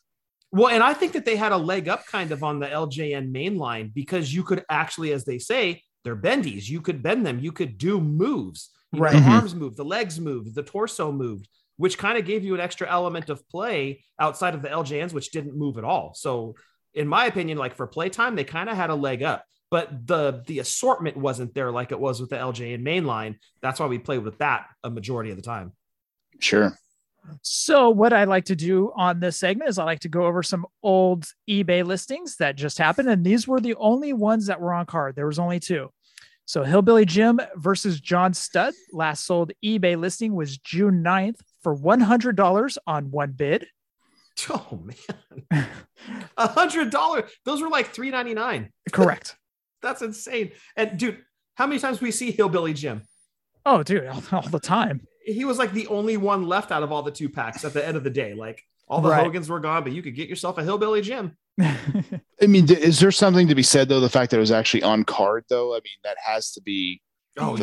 Well, and I think that they had a leg up kind of on the LJN mainline because you could actually, as they say, they're Bendy's. You could bend them. You could do moves. Right. The arms moved, the legs moved, the torso moved, which kind of gave you an extra element of play outside of the LJNs, which didn't move at all. So in my opinion, like for playtime, they kind of had a leg up, but the assortment wasn't there like it was with the LJN mainline. That's why we played with that a majority of the time. Sure. So what I like to do on this segment is I like to go over some old eBay listings that just happened. And these were the only ones that were on card. There was only two. So Hillbilly Jim versus John Studd, last sold eBay listing was June 9th for $100 on one bid. Oh, man. $100. Those were like $3.99. Correct. That's insane. And, dude, how many times do we see Hillbilly Jim? Oh, dude, all the time. He was like the only one left out of all the two packs at the end of the day. Like, all the Hogans were gone, but you could get yourself a Hillbilly Jim. I mean, is there something to be said, though, the fact that it was actually on card, though? I mean, that has to be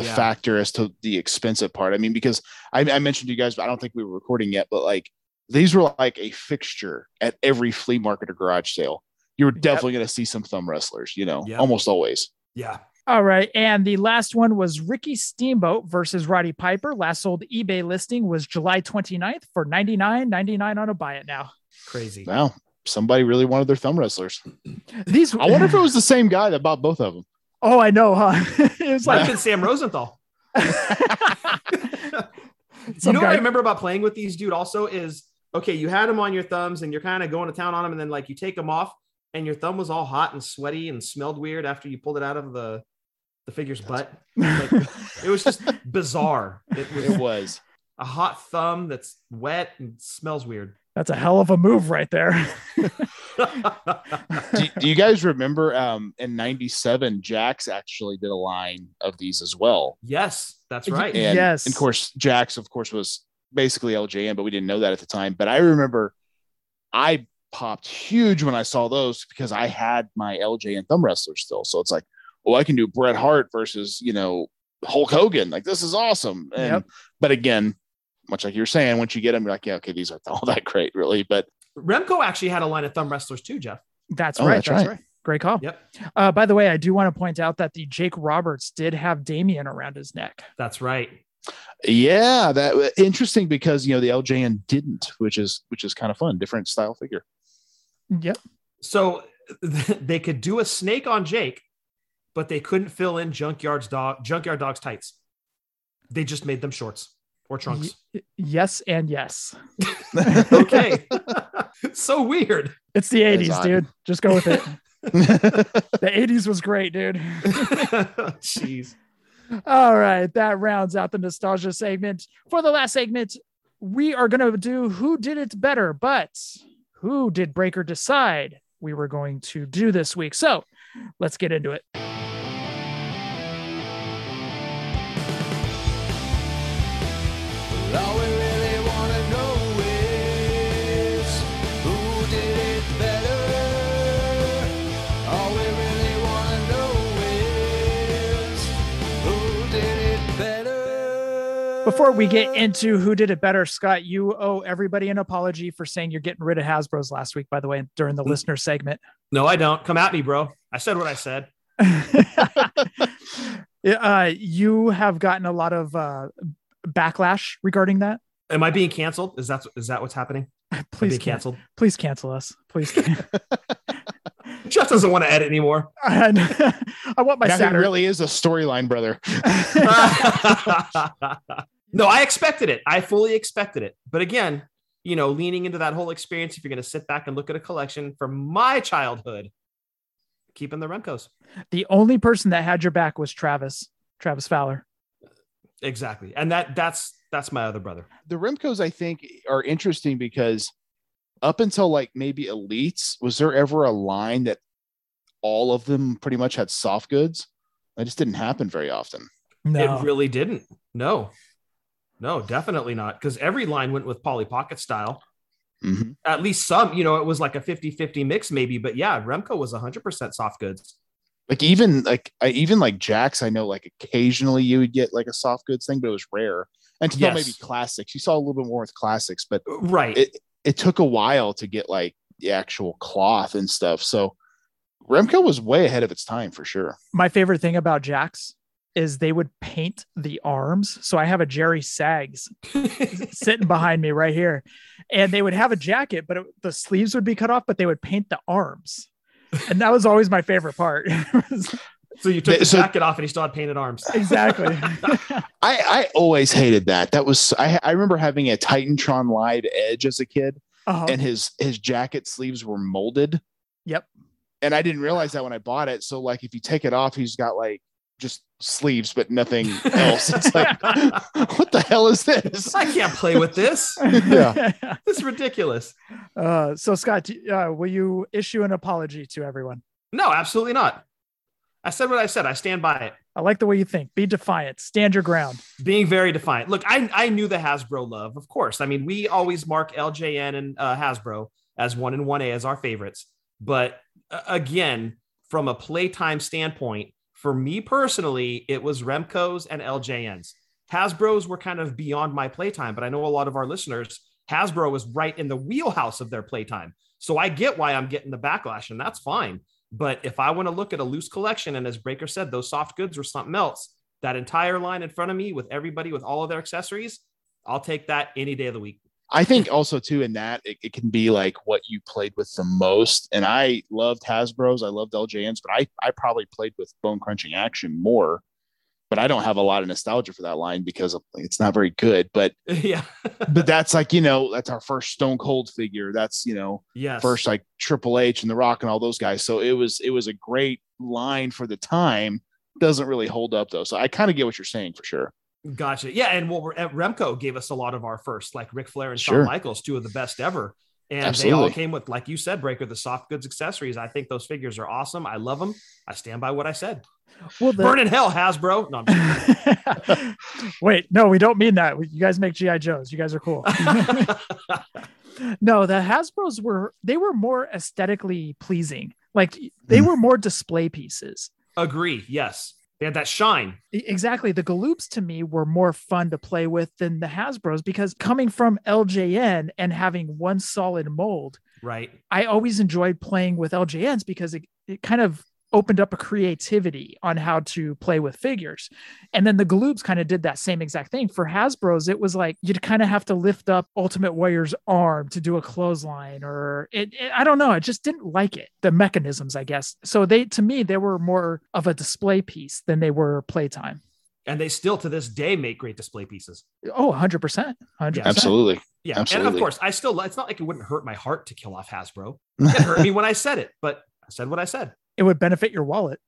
factor as to the expensive part. I mean, because I mentioned to you guys, but I don't think we were recording yet, but like these were like a fixture at every flea market or garage sale. You were definitely going to see some thumb wrestlers, you know, almost always. Yeah. All right. And the last one was Ricky Steamboat versus Roddy Piper. Last sold eBay listing was July 29th for $99.99 on a buy it now. Crazy. Wow. Somebody really wanted their thumb wrestlers. These I wonder if it was the same guy that bought both of them. Oh, I know, huh? It was like Sam Rosenthal. You know what I remember about playing with these, dude, also is, okay, you had them on your thumbs and you're kind of going to town on them, and then like you take them off and your thumb was all hot and sweaty and smelled weird after you pulled it out of the figure's butt. Like, it was just bizarre. It was a hot thumb that's wet and smells weird. That's a hell of a move right there. Do you guys remember in 97, Jax actually did a line of these as well? Yes, that's right. And, yes. And of course, Jax, was basically LJN, but we didn't know that at the time. But I remember I popped huge when I saw those because I had my LJN thumb wrestler still. So it's like, well, I can do Bret Hart versus, you know, Hulk Hogan. Like, this is awesome. And, but again, much like you're saying, once you get them, you're like, yeah, okay, these aren't all that great, really. But Remco actually had a line of thumb wrestlers too, Jeff. That's right. Great call. Yep. By the way, I do want to point out that the Jake Roberts did have Damien around his neck. That's right. Yeah, that interesting because you know the LJN didn't, which is kind of fun, different style figure. Yep. So they could do a snake on Jake, but they couldn't fill in Junkyard Dog's tights. They just made them shorts. Or trunks. Yes and yes. Okay. So weird. It's the 80s, dude. Just go with it. The 80s was great, dude. Jeez. All right. That rounds out the nostalgia segment. For the last segment, we are going to do Who Did It Better, but who did Breaker decide we were going to do this week? So let's get into it. All we really want to know is who did it better. All we really want to know is who did it better. Before we get into who did it better, Scott, you owe everybody an apology for saying you're getting rid of Hasbro's last week, by the way, during the listener segment. No, I don't. Come at me, bro. I said what I said. You have gotten a lot of backlash regarding that. Am I being canceled? Is that what's happening? Please be canceled. Please cancel us. Please. Jeff doesn't want to edit anymore. I want my Saturn. It really is a storyline, brother. No, I expected it. I fully expected it. But again, you know, leaning into that whole experience, if you're going to sit back and look at a collection from my childhood, keeping the Remcos. The only person that had your back was Travis Fowler. Exactly. And that's my other brother. The Remcos, I think, are interesting because up until like maybe Elites, was there ever a line that all of them pretty much had soft goods? That just didn't happen very often. No. It really didn't. No, definitely not. Because every line went with Polly Pocket style. Mm-hmm. At least some, you know, it was like a 50-50 mix maybe. But yeah, Remco was 100% soft goods. Like even like Jax, I know like occasionally you would get like a soft goods thing, but it was rare. And to know maybe classics, you saw a little bit more with classics, but right, it took a while to get like the actual cloth and stuff. So Remco was way ahead of its time for sure. My favorite thing about Jax is they would paint the arms. So I have a Jerry Sags sitting behind me right here, and they would have a jacket, but the sleeves would be cut off, but they would paint the arms. And that was always my favorite part. So you took the jacket off and he still had painted arms. Exactly. I always hated that. That was, I remember having a Titantron Live Edge as a kid, and his jacket sleeves were molded. Yep. And I didn't realize that when I bought it. So like, if you take it off, he's got like just sleeves, but nothing else. It's like, what the hell is this? I can't play with this. Yeah. This is ridiculous. So Scott, will you issue an apology to everyone? No, absolutely not. I said what I said. I stand by it. I like the way you think. Be defiant. Stand your ground. Being very defiant. Look, I knew the Hasbro love, of course. I mean, we always mark LJN and Hasbro as 1 and 1A as our favorites. But again, from a playtime standpoint, For me personally, it was Remco's and LJN's. Hasbro's were kind of beyond my playtime, but I know a lot of our listeners, Hasbro was right in the wheelhouse of their playtime. So I get why I'm getting the backlash, and that's fine. But if I want to look at a loose collection, and as Breaker said, those soft goods were something else, that entire line in front of me with everybody, with all of their accessories, I'll take that any day of the week. I think also too, in that it can be like what you played with the most. And I loved Hasbro's, I loved LJN's, but I probably played with Bone Crunching Action more, but I don't have a lot of nostalgia for that line because it's not very good, but yeah, but that's like, you know, that's our first Stone Cold figure. That's, you know, yes, first like Triple H and The Rock and all those guys. So it was a great line for the time. Doesn't really hold up though. So I kind of get what you're saying for sure. Gotcha. Yeah. And what we're at, Remco gave us a lot of our first, like Ric Flair and Shawn Michaels, two of the best ever. And absolutely, they all came with, like you said, Breaker, the soft goods accessories. I think those figures are awesome. I love them. I stand by what I said. Well, burn in hell, Hasbro. No, I'm wait, no, we don't mean that. You guys make G.I. Joes. You guys are cool. No, the Hasbros were more aesthetically pleasing. Like they were more display pieces. Agree. Yes. They had that shine. Exactly. The Galoops to me were more fun to play with than the Hasbros, because coming from LJN and having one solid mold, right? I always enjoyed playing with LJNs because it kind of opened up a creativity on how to play with figures. And then the Galoops kind of did that same exact thing. For Hasbro's, it was like, you'd kind of have to lift up Ultimate Warrior's arm to do a clothesline, or I don't know. I just didn't like it. The mechanisms, I guess. So to me, they were more of a display piece than they were playtime. And they still to this day make great display pieces. Oh, 100%. 100%. Absolutely. Yeah. Absolutely. And of course it's not like it wouldn't hurt my heart to kill off Hasbro. It hurt me when I said it, but I said what I said. It would benefit your wallet.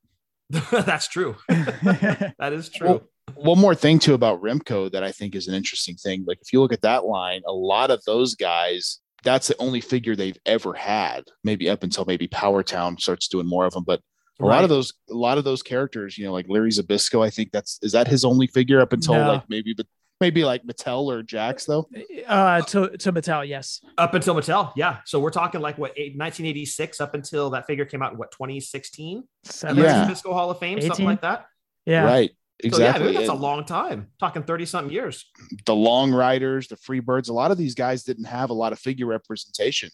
That's true. That is true. Well, one more thing too about Remco that I think is an interesting thing. Like if you look at that line, a lot of those guys, that's the only figure they've ever had. Maybe up until maybe Powertown starts doing more of them, but a lot of those characters, you know, like Larry Zbyszko, I think is that his only figure up until maybe like Mattel or Jax though? To Mattel, yes. Up until Mattel, yeah. So we're talking like 1986 up until that figure came out in 2016? Yeah. Fiscal Hall of Fame, 18? Something like that. Yeah. Right, exactly. So yeah, that's a long time. Talking 30-something years. The Long Riders, the Freebirds, a lot of these guys didn't have a lot of figure representation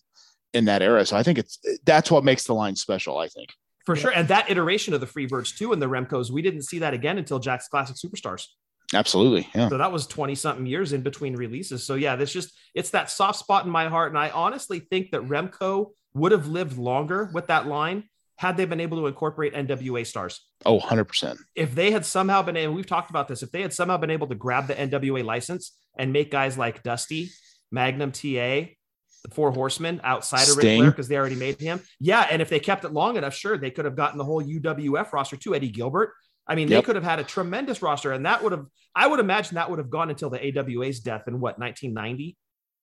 in that era. So I think that's what makes the line special, I think. For sure. And that iteration of the Freebirds too and the Remcos, we didn't see that again until Jax Classic Superstars. Absolutely. Yeah. So that was 20 something years in between releases. So yeah, it's that soft spot in my heart. And I honestly think that Remco would have lived longer with that line had they been able to incorporate NWA stars. Oh, 100%. If they had somehow been able, we've talked about this, if they had somehow been able to grab the NWA license and make guys like Dusty, Magnum TA, the Four Horsemen outside of Ric Flair, because they already made him. Yeah. And if they kept it long enough, sure, they could have gotten the whole UWF roster too, Eddie Gilbert. I mean, They could have had a tremendous roster, and I would imagine that would have gone until the AWA's death in 1990.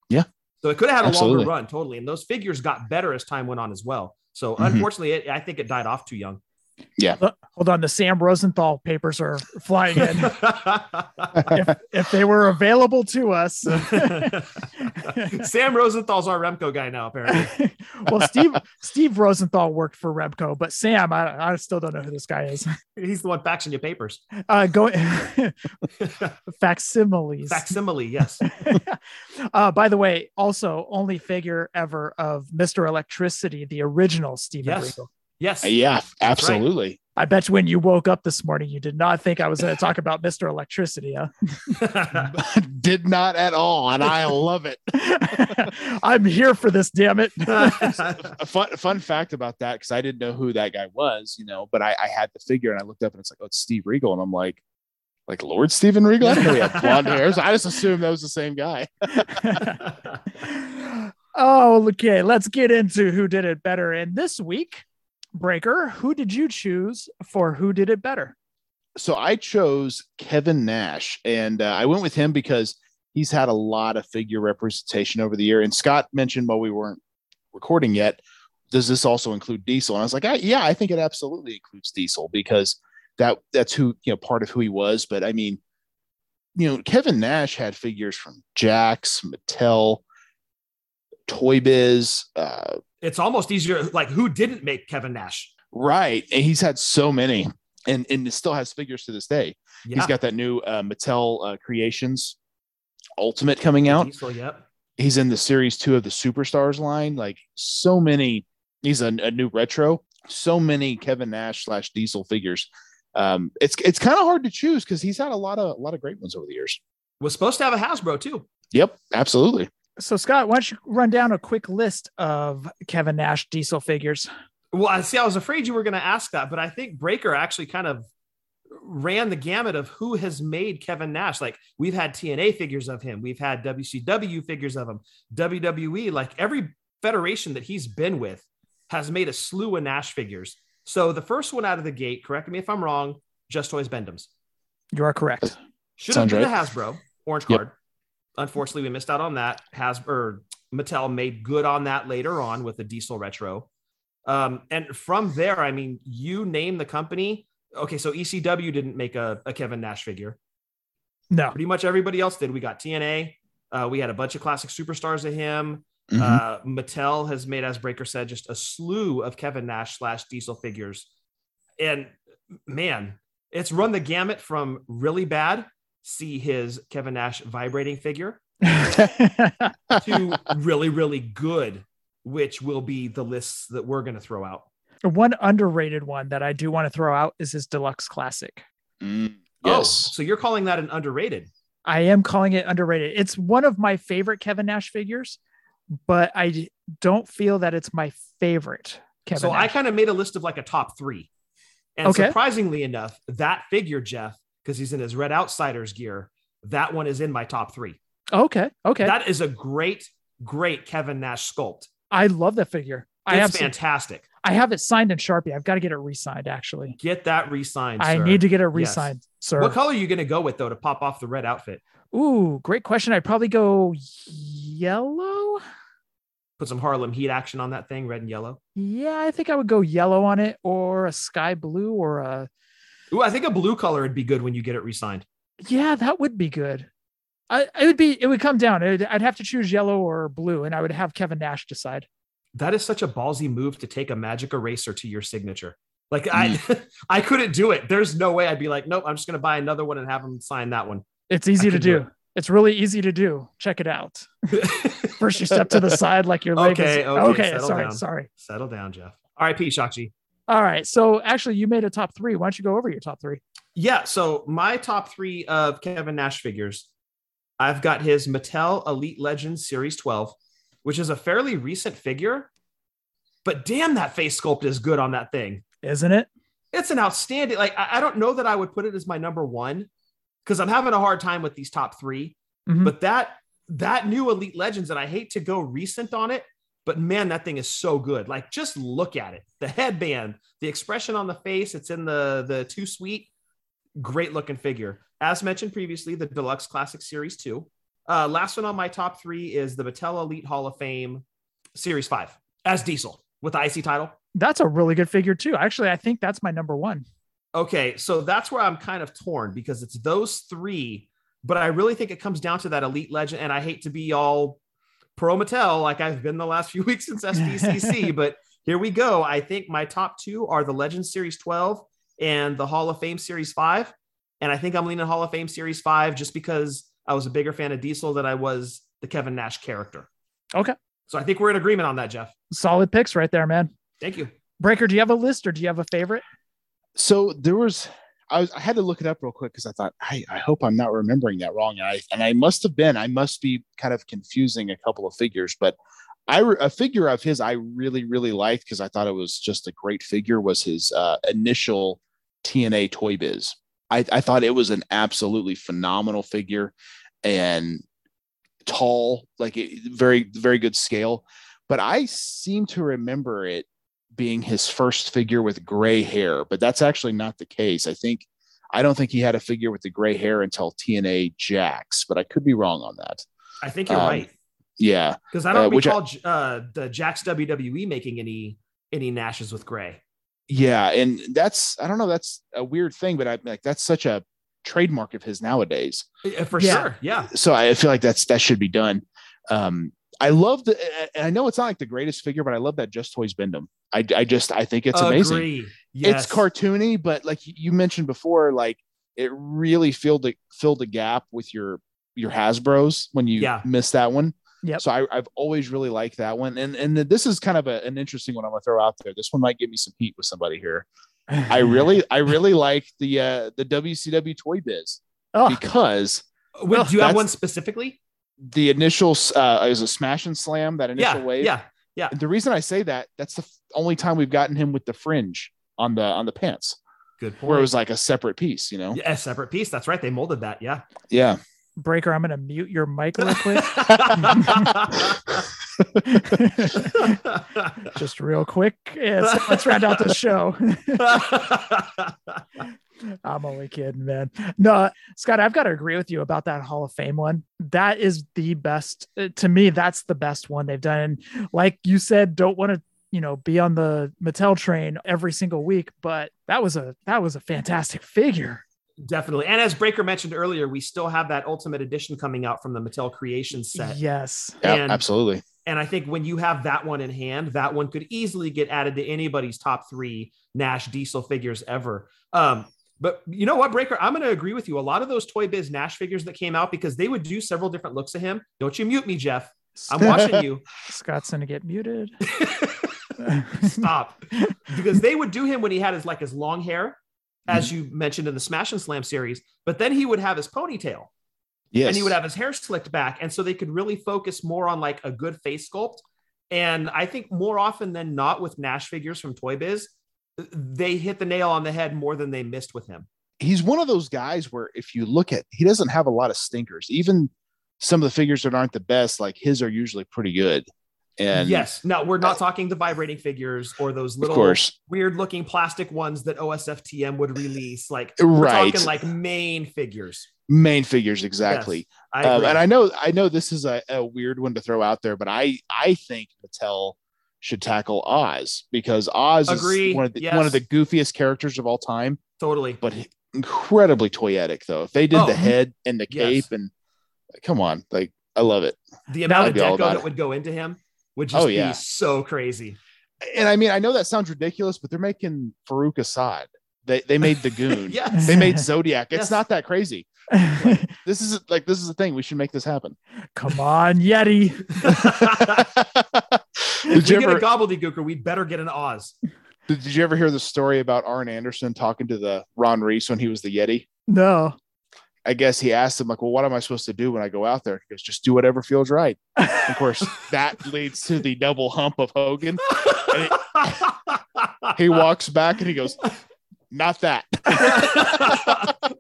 Yeah. So it could have had a longer run, totally. And those figures got better as time went on as well. So unfortunately, I think it died off too young. Yeah. Hold on. The Sam Rosenthal papers are flying in. if they were available to us. Sam Rosenthal's our Remco guy now, apparently. Well, Steve Rosenthal worked for Remco, but Sam, I still don't know who this guy is. He's the one faxing your papers. Facsimiles. Facsimile, yes. By the way, also only figure ever of Mr. Electricity, the original Steven Regal. Yes. Yeah, absolutely. Right. I bet when you woke up this morning, you did not think I was going to talk about Mr. Electricity, huh? Did not at all. And I love it. I'm here for this, damn it. Fun fact about that, because I didn't know who that guy was, you know, but I had the figure and I looked up and it's like, oh, it's Steve Regal. And I'm like Lord Steven Regal? I didn't know he had blonde hair. So I just assumed that was the same guy. Oh, okay. Let's get into who did it better. And this week, Breaker, who did you choose for who did it better? So I chose Kevin Nash, and I went with him because he's had a lot of figure representation over the year. And Scott mentioned while we weren't recording yet, does this also include Diesel? And I was like, yeah, I think it absolutely includes Diesel because that's who, you know, part of who he was. But I mean, you know, Kevin Nash had figures from Jax, Mattel, Toy Biz, it's almost easier. Like who didn't make Kevin Nash? Right. And he's had so many. and it still has figures to this day. Yeah. He's got that new Mattel Creations Ultimate coming out. Diesel, yep. He's in the series 2 of the Superstars line. Like so many, he's a new retro. So many Kevin Nash / Diesel figures. It's kind of hard to choose because he's had a lot of great ones over the years. Was supposed to have a Hasbro too. Yep, absolutely. So Scott, why don't you run down a quick list of Kevin Nash Diesel figures? Well, I was afraid you were going to ask that, but I think Breaker actually kind of ran the gamut of who has made Kevin Nash. Like we've had TNA figures of him. We've had WCW figures of him, WWE, like every federation that he's been with has made a slew of Nash figures. So the first one out of the gate, correct me if I'm wrong, Just Toys Bendems. You are correct. Should have been a Hasbro orange card. Yep. Unfortunately, we missed out on that. Mattel made good on that later on with the Diesel retro. And from there, I mean, you name the company. Okay, so ECW didn't make a Kevin Nash figure. No. Pretty much everybody else did. We got TNA. We had a bunch of classic superstars of him. Mm-hmm. Mattel has made, as Breaker said, just a slew of Kevin Nash / Diesel figures. And man, it's run the gamut from really bad, see his Kevin Nash vibrating figure, to really, really good, which will be the lists that we're going to throw out. One underrated one that I do want to throw out is his Deluxe Classic. Mm, yes. Oh, so you're calling that an underrated? I am calling it underrated. It's one of my favorite Kevin Nash figures, but I don't feel that it's my favorite Kevin Nash. I kind of made a list of like a top 3. And surprisingly enough, that figure, Jeff, because he's in his red Outsiders gear, that one is in my top 3. Okay. That is a great, great Kevin Nash sculpt. I love that figure. It's fantastic. I have it signed in Sharpie. I've got to get it re-signed, actually. Get that re-signed, sir. I need to get it re-signed, sir. What color are you going to go with, though, to pop off the red outfit? Ooh, great question. I'd probably go yellow. Put some Harlem Heat action on that thing, red and yellow. Yeah, I think I would go yellow on it, or a sky blue, or a... Ooh, I think a blue color would be good when you get it re-signed. Yeah, that would be good. It would come down. I'd have to choose yellow or blue, and I would have Kevin Nash decide. That is such a ballsy move to take a magic eraser to your signature. Like I couldn't do it. There's no way I'd be like, nope, I'm just going to buy another one and have them sign that one. It's easy to do. It's really easy to do. Check it out. First you step to the side, like your leg is... Okay. Sorry. Settle down, Jeff. R.I.P. Shakji. All right. So actually you made a top 3. Why don't you go over your top 3? Yeah. So my top 3 of Kevin Nash figures, I've got his Mattel Elite Legends Series 12, which is a fairly recent figure, but damn, that face sculpt is good on that thing. Isn't it? It's an outstanding, like, I don't know that I would put it as my number 1 because I'm having a hard time with these top 3, but that new Elite Legends, and I hate to go recent on it, but man, that thing is so good. Like, just look at it. The headband, the expression on the face, it's in the Too Sweet, great looking figure. As mentioned previously, the Deluxe Classic Series 2. Last one on my top 3 is the Mattel Elite Hall of Fame Series 5 as Diesel with the IC title. That's a really good figure too. Actually, I think that's my number 1. Okay. So that's where I'm kind of torn because it's those 3, but I really think it comes down to that Elite Legend. And I hate to be all pro Mattel, like I've been the last few weeks since SDCC, but here we go. I think my top 2 are the Legends Series 12 and the Hall of Fame Series 5. And I think I'm leaning Hall of Fame Series 5 just because I was a bigger fan of Diesel than I was the Kevin Nash character. Okay. So I think we're in agreement on that, Jeff. Solid picks right there, man. Thank you. Breaker, do you have a list or do you have a favorite? So there was, I had to look it up real quick because I thought, I hope I'm not remembering that wrong. And I must have been, I must be kind of confusing a couple of figures, but a figure of his I really, really liked because I thought it was just a great figure was his initial TNA Toy Biz. I thought it was an absolutely phenomenal figure and tall, like very, very good scale. But I seem to remember it being his first figure with gray hair, but that's actually not the case. I don't think he had a figure with the gray hair until TNA Jax, but I could be wrong on that. I think you're right. Yeah. Because I don't recall the Jax WWE making any Nashes with gray. Yeah, and that's, I don't know, that's a weird thing, but that's such a trademark of his nowadays. For sure, yeah. So I feel like that should be done. I love and I know it's not like the greatest figure, but I love that Just Toys Bendem. I think it's amazing. Yes. It's cartoony, but like you mentioned before, like it really filled a gap with your Hasbros when you missed that one. Yeah. So I've always really liked that one. And this is kind of an interesting one I'm going to throw out there. This one might give me some heat with somebody here. I really like the WCW Toy Biz because. Wait, do you have one specifically? The initial is a smash and slam. That initial wave. Yeah. Yeah. And the reason I say that's the only time we've gotten him with the fringe on the pants. Good point. Where it was like a separate piece, you know? Yeah, a separate piece. That's right. They molded that. Yeah. Yeah. Breaker, I'm going to mute your mic real quick. Just real quick. Yeah, so let's round out the show. I'm only kidding, man. No, Scott, I've got to agree with you about that Hall of Fame one. That is the best. To me, that's the best one they've done. And like you said, don't want to, be on the Mattel train every single week, but that was a fantastic figure. Definitely. And as Breaker mentioned earlier, we still have that Ultimate Edition coming out from the Mattel Creations set. Yes. Yeah, absolutely. And I think when you have that one in hand, that one could easily get added to anybody's top 3 Nash Diesel figures ever. But you know what, Breaker, I'm going to agree with you. A lot of those Toy Biz Nash figures that came out, because they would do several different looks at him. Don't you mute me, Jeff. I'm watching you. Scott's going to get muted. Stop. Because they would do him when he had his long hair, as you mentioned in the Smash and Slam series, but then he would have his ponytail. Yes. And he would have his hair slicked back. And so they could really focus more on a good face sculpt. And I think more often than not with Nash figures from Toy Biz, they hit the nail on the head more than they missed with him. He's one of those guys where if you look at, he doesn't have a lot of stinkers. Even some of the figures that aren't the best, like his, are usually pretty good. And yes. No, we're not talking the vibrating figures or those little weird looking plastic ones that OSFTM would release. We're talking main figures. Exactly. Yes, I agree. And I know this is a weird one to throw out there, but I think Mattel should tackle Oz, because Oz is one of the goofiest characters of all time. Totally. But incredibly toyetic though. If they did the head and the cape and come on, I love it. The amount of deco that would go into him would just be so crazy. And I mean, I know that sounds ridiculous, but they're making Farooq Assad. They made the Goon. Yes. They made Zodiac. Yes. It's not that crazy. This is the thing. We should make this happen. Come on, Yeti. If we get a gobbledygooker, we better get an Oz. Did you ever hear the story about Arn Anderson talking to the Ron Reese when he was the Yeti? No. I guess he asked him, well, what am I supposed to do when I go out there? He goes, just do whatever feels right. Of course, that leads to the double hump of Hogan. And he walks back and he goes, not that.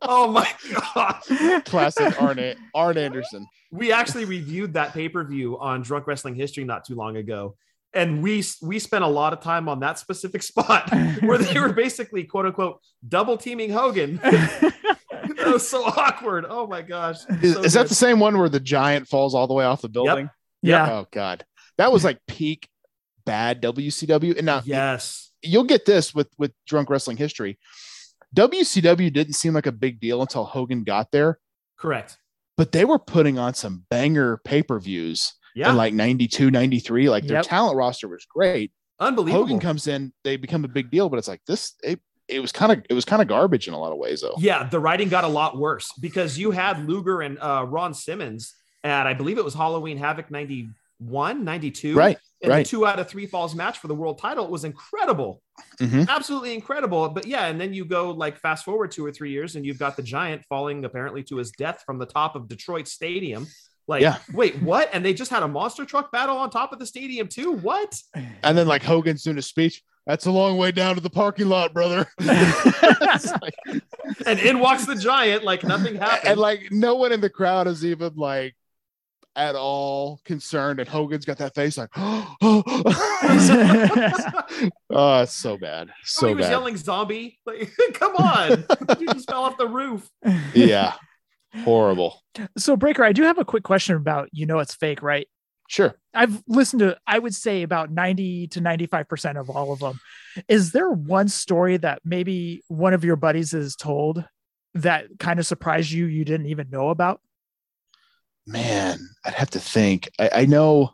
Oh, my God. Classic Arn Anderson. We actually reviewed that pay-per-view on Drunk Wrestling History not too long ago. And we spent a lot of time on that specific spot where they were basically, quote unquote, double teaming Hogan. That was so awkward. Oh my gosh. Is that the same one where the giant falls all the way off the building? Yep. Yeah. Oh God. That was peak bad WCW. And now you'll get this with Drunk Wrestling History. WCW didn't seem like a big deal until Hogan got there. Correct. But they were putting on some banger pay-per-views in 92, 93. Their talent roster was great. Unbelievable. Hogan comes in, they become a big deal, but it's it was kind of garbage in a lot of ways though. Yeah. The writing got a lot worse because you had Luger and Ron Simmons at, I believe it was Halloween Havoc 91, 92, right. And the 2 out of 3 falls match for the world title. It was incredible. Mm-hmm. Absolutely incredible. But yeah. And then you go fast forward 2 or 3 years and you've got the giant falling apparently to his death from the top of Detroit Stadium. Wait, what? And they just had a monster truck battle on top of the stadium too. What? And then Hogan's doing a speech. That's a long way down to the parking lot, brother. And in walks the giant, nothing happened. And no one in the crowd is even at all concerned. And Hogan's got that face oh, it's so bad. So he was yelling zombie. Come on. You just fell off the roof. Yeah. Horrible. So Breaker, I do have a quick question about, it's fake, right? Sure. I've listened to, I would say, about 90 to 95% of all of them. Is there one story that maybe one of your buddies is told that kind of surprised you didn't even know about? Man, I'd have to think. I know.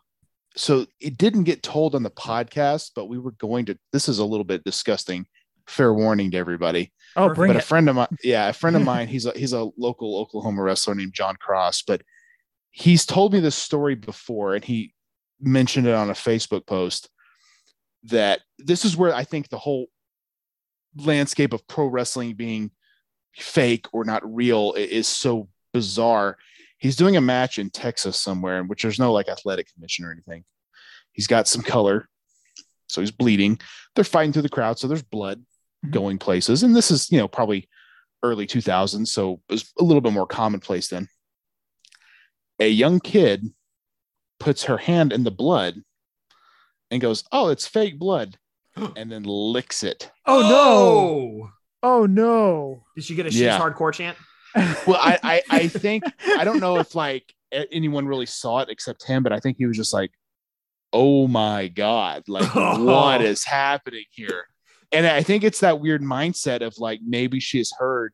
So it didn't get told on the podcast, but we were going to, this is a little bit disgusting. fair warning to everybody. Oh, bring it. But a friend of mine, he's a local Oklahoma wrestler named John Cross, but he's told me this story before, and he mentioned it on a Facebook post, that this is where I think the whole landscape of pro wrestling being fake or not real is so bizarre. He's doing a match in Texas somewhere, in which there's no like athletic commission or anything. He's got some color, so he's bleeding. They're fighting through the crowd, so there's blood going places. And this is, probably early 2000s, so it was a little bit more commonplace then. A young kid puts her hand in the blood and goes, "Oh, it's fake blood," and then licks it. Oh no! Oh no! Did she get a she's hardcore chant? Well, I think, I don't know if like anyone really saw it except him, but I think he was just like, "Oh my God, what is happening here?" And I think it's that weird mindset of like, maybe she's heard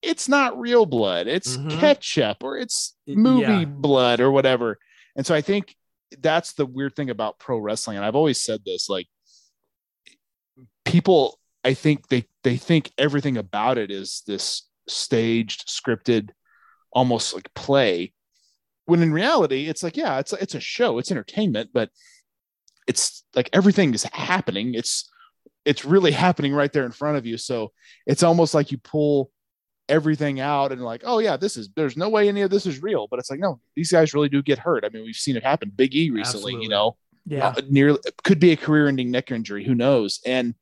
it's not real blood, it's ketchup, or it's movie blood or whatever. And so I think that's the weird thing about pro wrestling. And I've always said this, like, people, I think they think everything about it is this staged, scripted, almost like play, when in reality it's like, yeah, it's a show, it's entertainment, but it's like everything is happening. It's really happening right there in front of you. So it's almost like you pull everything out and like, oh yeah, there's no way any of this is real. But it's like, no, these guys really do get hurt. I mean, we've seen it happen. Big E recently, nearly could be a career-ending neck injury, who knows? And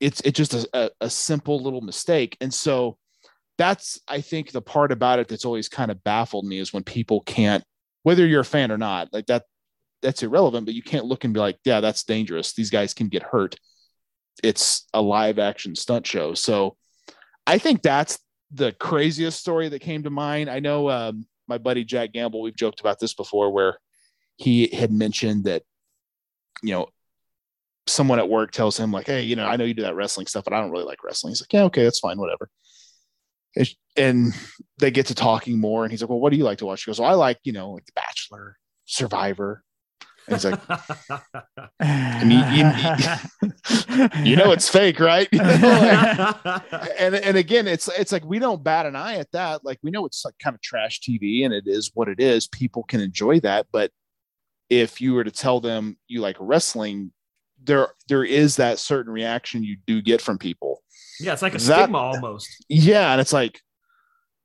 it's just a simple little mistake. And so that's, I think, the part about it that's always kind of baffled me, is when people can't, whether you're a fan or not, like that's irrelevant, but you can't look and be like, yeah, that's dangerous, these guys can get hurt, it's a live action stunt show. So I think that's the craziest story that came to mind. I know my buddy Jack Gamble, we've joked about this before, where he had mentioned that, someone at work tells him like, "Hey, I know you do that wrestling stuff, but I don't really like wrestling." He's like, "Yeah, okay, that's fine, whatever." And they get to talking more, and he's like, "Well, what do you like to watch?" He goes, "Well, I like, like The Bachelor, Survivor." And he's like, you know it's fake, right? And again, it's like, we don't bat an eye at that. Like, we know it's like kind of trash TV, and it is what it is. People can enjoy that, but if you were to tell them you like wrestling, there is that certain reaction you do get from people. Yeah, it's like a stigma almost. Yeah, and it's like,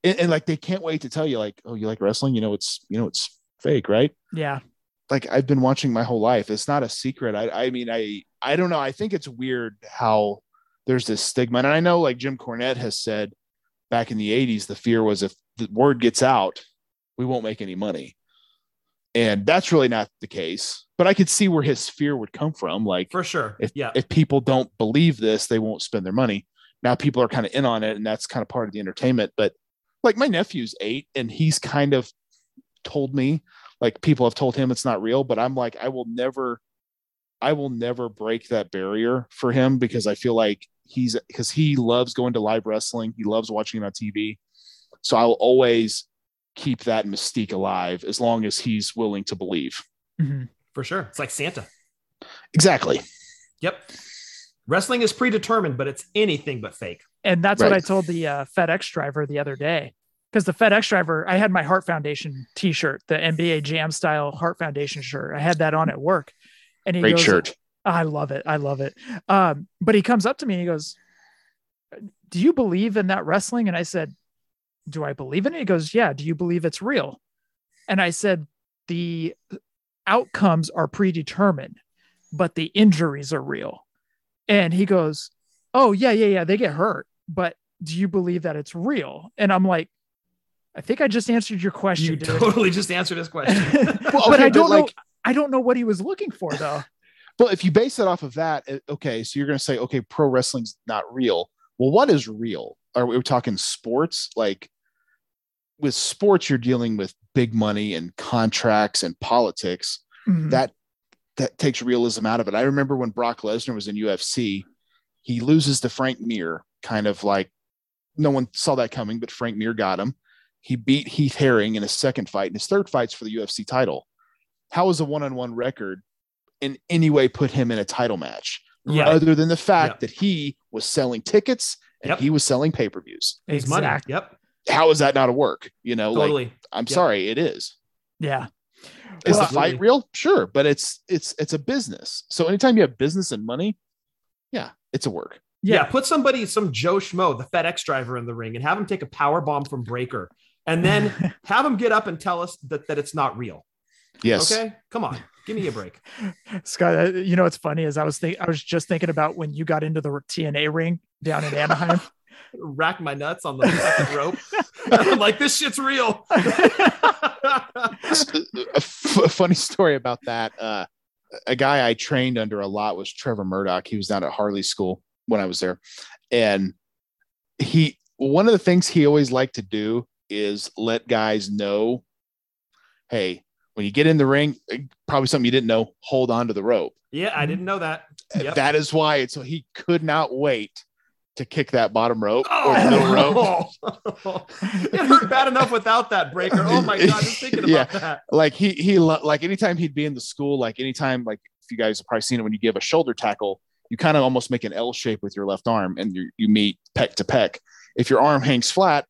and like they can't wait to tell you like, "Oh, you like wrestling? It's fake, right?" Yeah. Like, I've been watching my whole life. It's not a secret. I mean, I don't know. I think it's weird how there's this stigma. And I know like Jim Cornette has said back in the 80s, the fear was if the word gets out, we won't make any money. And that's really not the case. But I could see where his fear would come from. Like, for sure. If people don't believe this, they won't spend their money. Now people are kind of in on it, and that's kind of part of the entertainment. But like, my nephew's 8, and he's kind of told me, like, people have told him it's not real, but I'm like, I will never break that barrier for him, because I feel like because he loves going to live wrestling. He loves watching it on TV. So I will always keep that mystique alive as long as he's willing to believe. Mm-hmm. For sure. It's like Santa. Exactly. Yep. Wrestling is predetermined, but it's anything but fake. And that's right. What I told the FedEx driver the other day. Because the FedEx driver, I had my Heart Foundation t-shirt, the NBA Jam style Heart Foundation shirt. I had that on at work. And he goes, "Great shirt. I love it. But he comes up to me and he goes, "Do you believe in that wrestling?" And I said, "Do I believe in it?" He goes, "Yeah. Do you believe it's real?" And I said, "The outcomes are predetermined, but the injuries are real." And he goes, "Oh, yeah. They get hurt. But do you believe that it's real?" And I'm like, I think I just answered your question. You totally just answered his question. I don't know what he was looking for, though. Well, if you base it off of that, okay, so you're going to say, okay, pro wrestling's not real. Well, what is real? Are we talking sports? Like, with sports, you're dealing with big money and contracts and politics. Mm-hmm. That takes realism out of it. I remember when Brock Lesnar was in UFC, he loses to Frank Mir, kind of like no one saw that coming, but Frank Mir got him. He beat Heath Herring in his second fight, and his third fight's for the UFC title. How is a one-on-one record in any way put him in a title match? Yeah. Other than the fact that he was selling tickets and he was selling pay-per-views. He's money. Yep. How is that not a work? You know, like, I'm sorry, it is. Yeah. Is the fight real? Sure. But it's a business. So anytime you have business and money, it's a work. Yeah. Put some Joe Schmo, the FedEx driver, in the ring and have him take a power bomb from Breaker and then have him get up and tell us that it's not real. Yes. Okay. Come on. Give me a break. Scott, you know, what's funny is I was just thinking about when you got into the TNA ring down in Anaheim. Rack my nuts on the fucking rope. I'm like, this shit's real. A funny story about that. A guy I trained under a lot was Trevor Murdoch. He was down at Harley School when I was there. And one of the things he always liked to do is let guys know, hey, when you get in the ring, probably something you didn't know, hold on to the rope. Yeah, I didn't know that. Yep. That is why. So he could not wait to kick that bottom rope or middle rope. It hurt bad enough without that Breaker. Oh my God, just thinking about that. Like he anytime he'd be in the school, like if you guys have probably seen it, when you give a shoulder tackle, you kind of almost make an L shape with your left arm and you meet pec to pec. If your arm hangs flat,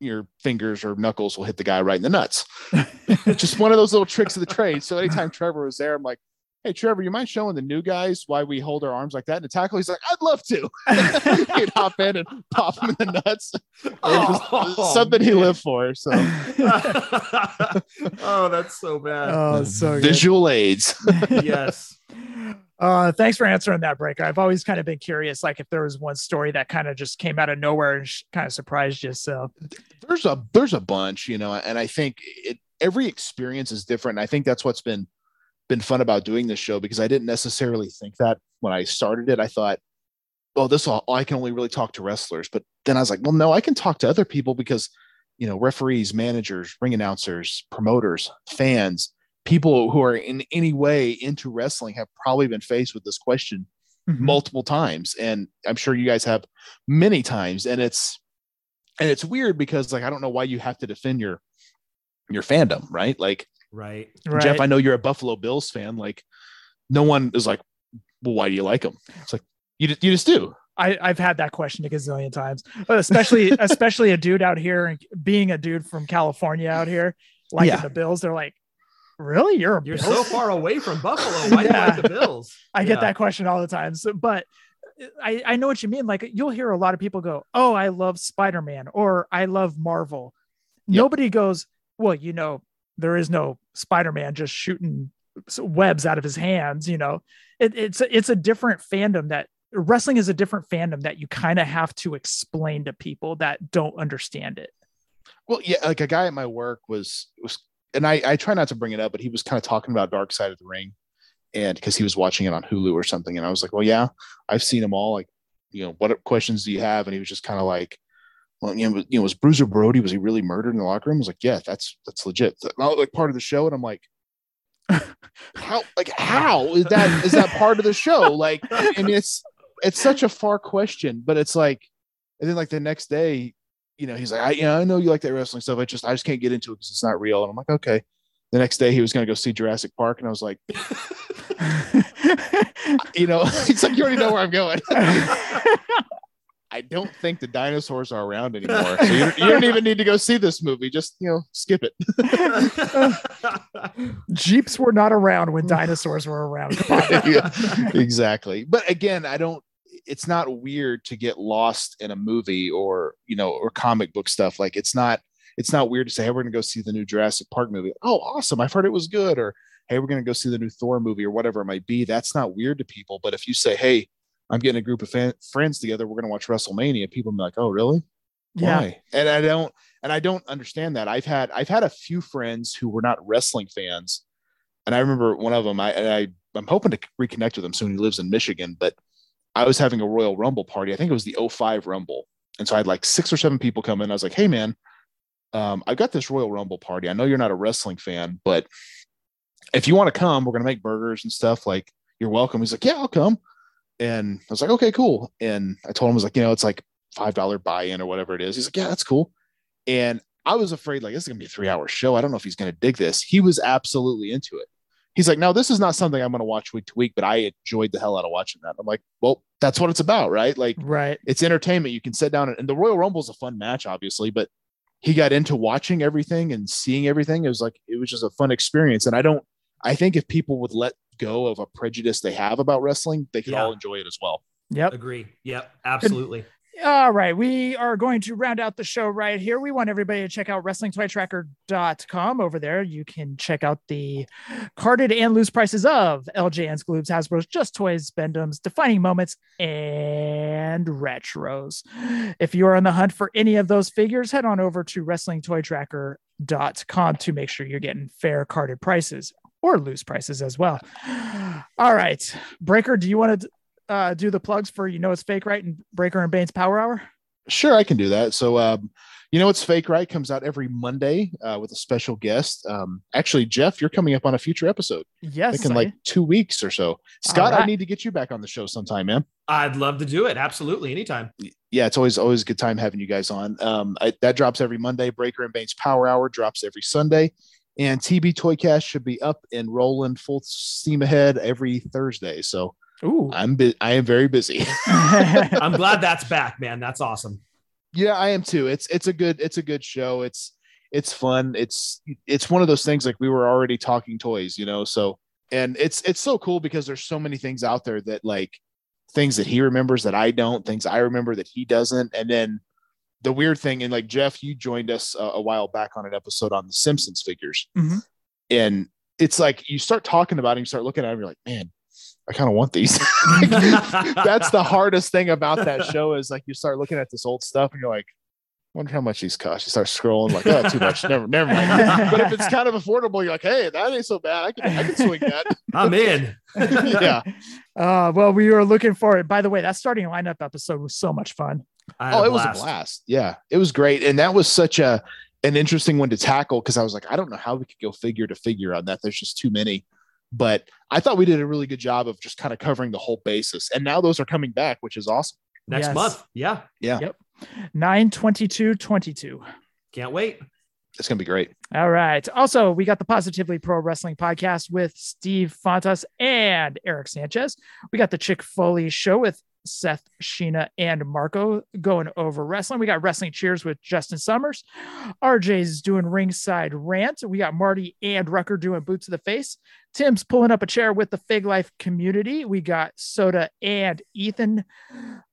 your fingers or knuckles will hit the guy right in the nuts. Just one of those little tricks of the trade. So anytime Trevor was there, I'm like, hey, Trevor, you mind showing the new guys why we hold our arms like that in a tackle? He's like, I'd love to. He'd hop in and pop him in the nuts. Something he lived for. So, oh, that's so bad. Oh, so visual good. Aids. Yes. Thanks for answering that, Breaker. I've always kind of been curious, like if there was one story that kind of just came out of nowhere and kind of surprised you. So there's a bunch, you know, and I think every experience is different. And I think that's what's been fun about doing this show, because I didn't necessarily think that when I started it. I thought, oh, I can only really talk to wrestlers. But then I was like, well, no, I can talk to other people, because, you know, referees, managers, ring announcers, promoters, fans, people who are in any way into wrestling have probably been faced with this question multiple times. And I'm sure you guys have many times. And it's weird because, like, I don't know why you have to defend your fandom, right? Like, Right. Jeff, I know you're a Buffalo Bills fan. Like, no one is like, well, why do you like them? It's like, you just do. I've had that question a gazillion times, but especially a dude out here, and being a dude from California out here, liking the Bills. They're like, really? You're so far away from Buffalo. Why do you like the Bills? I get that question all the time. So, but I know what you mean. Like, you'll hear a lot of people go, oh, I love Spider-Man, or I love Marvel. Yep. Nobody goes, well, you know, there is no Spider-Man just shooting webs out of his hands. You know, it's a different fandom. That wrestling is a different fandom that you kind of have to explain to people that don't understand it. Well, yeah. Like, a guy at my work was, and I try not to bring it up, but he was kind of talking about Dark Side of the Ring, and cause he was watching it on Hulu or something. And I was like, well, yeah, I've seen them all. Like, you know, what questions do you have? And he was just kind of like, well, you know, was Bruiser Brody, was he really murdered in the locker room? I was like, yeah, that's legit. Like, part of the show. And I'm like, how is that part of the show? Like, I mean, it's such a far question, but it's like, and then like the next day, you know, he's like, I know you like that wrestling stuff. I just can't get into it because it's not real. And I'm like, okay. The next day he was going to go see Jurassic Park. And I was like, you know, it's like, you already know where I'm going. I don't think the dinosaurs are around anymore. So you don't even need to go see this movie. Just, you know, skip it. Jeeps were not around when dinosaurs were around. Yeah, exactly. But again, it's not weird to get lost in a movie or, you know, or comic book stuff. Like, it's not weird to say, hey, we're going to go see the new Jurassic Park movie. Oh, awesome. I've heard it was good. Or, hey, we're going to go see the new Thor movie, or whatever it might be. That's not weird to people. But if you say, hey, I'm getting a group of friends together, we're going to watch WrestleMania, people are like, oh, really? Why? Yeah. And I don't understand that. I've had a few friends who were not wrestling fans. And I remember one of them, I'm hoping to reconnect with him soon. He lives in Michigan, but I was having a Royal Rumble party. I think it was the 2005 Rumble. And so I had like 6 or 7 people come in. I was like, hey man, I've got this Royal Rumble party. I know you're not a wrestling fan, but if you want to come, we're going to make burgers and stuff. Like, you're welcome. He's like, yeah, I'll come. And I was like, okay, cool. And I told him, I was like, you know, it's like $5 buy-in or whatever it is. He's like, yeah, that's cool. And I was afraid, like, this is going to be a 3-hour show. I don't know if he's going to dig this. He was absolutely into it. he's like, no, this is not something I'm going to watch week to week, but I enjoyed the hell out of watching that. I'm like, well, that's what it's about, right? Like, right. It's entertainment. You can sit down and the Royal Rumble is a fun match, obviously, but he got into watching everything and seeing everything. It was like, it was just a fun experience. And I think if people would let go of a prejudice they have about wrestling, they could all enjoy it as well. Yep. Agree. Yep. Absolutely. All right. We are going to round out the show right here. We want everybody to check out WrestlingToyTracker.com. Over there, you can check out the carded and loose prices of LJN's, Gloob's, Hasbro's, Just Toys, Bendham's, Defining Moments, and Retros. If you are on the hunt for any of those figures, head on over to WrestlingToyTracker.com to make sure you're getting fair carded prices or loose prices as well. All right. Breaker, do you want to do the plugs for You Know It's Fake Right and Breaker and Bane's Power Hour? Sure, I can do that. So You Know It's Fake Right comes out every Monday with a special guest. Actually, Jeff, you're coming up on a future episode. Yes. I think in like 2 weeks or so. Scott, right. I need to get you back on the show sometime, man. I'd love to do it. Absolutely. Anytime. Yeah, it's always a good time having you guys on. That drops every Monday. Breaker and Bane's Power Hour drops every Sunday. And TV Toycast should be up and rolling full steam ahead every Thursday. So ooh. I am very busy. I'm glad that's back, man. That's awesome. Yeah, I am too. It's a good show. It's fun. It's one of those things like we were already talking toys, you know? So, and it's so cool because there's so many things out there that like things that he remembers that I don't, things I remember that he doesn't. And then the weird thing, and like Jeff, you joined us a while back on an episode on the Simpsons figures. Mm-hmm. And it's like, you start talking about it, you start looking at them, you're like, man, I kind of want these. Like, that's the hardest thing about that show is like you start looking at this old stuff and you're like, wonder how much these cost. You start scrolling like, oh, too much. Never mind. But if it's kind of affordable, you're like, hey, that ain't so bad. I can swing that. I'm in. Yeah. Well, we were looking for it. By the way, that starting lineup episode was so much fun. It was a blast. Yeah, it was great, and that was such an interesting one to tackle because I was like, I don't know how we could go figure to figure on that. There's just too many. But I thought we did a really good job of just kind of covering the whole basis. And now those are coming back, which is awesome. Next month. Yeah. Yeah. Yep. 9/22/22. Can't wait. It's going to be great. All right. Also, we got the Positively Pro Wrestling Podcast with Steve Fontas and Eric Sanchez. We got the Chick Foley Show with Seth, Sheena, and Marco going over wrestling. We got Wrestling Cheers with Justin Summers. RJ's doing Ringside Rant. We got Marty and Rucker doing Boot to the Face. Tim's pulling up a chair with the Fig Life community. We got Soda and Ethan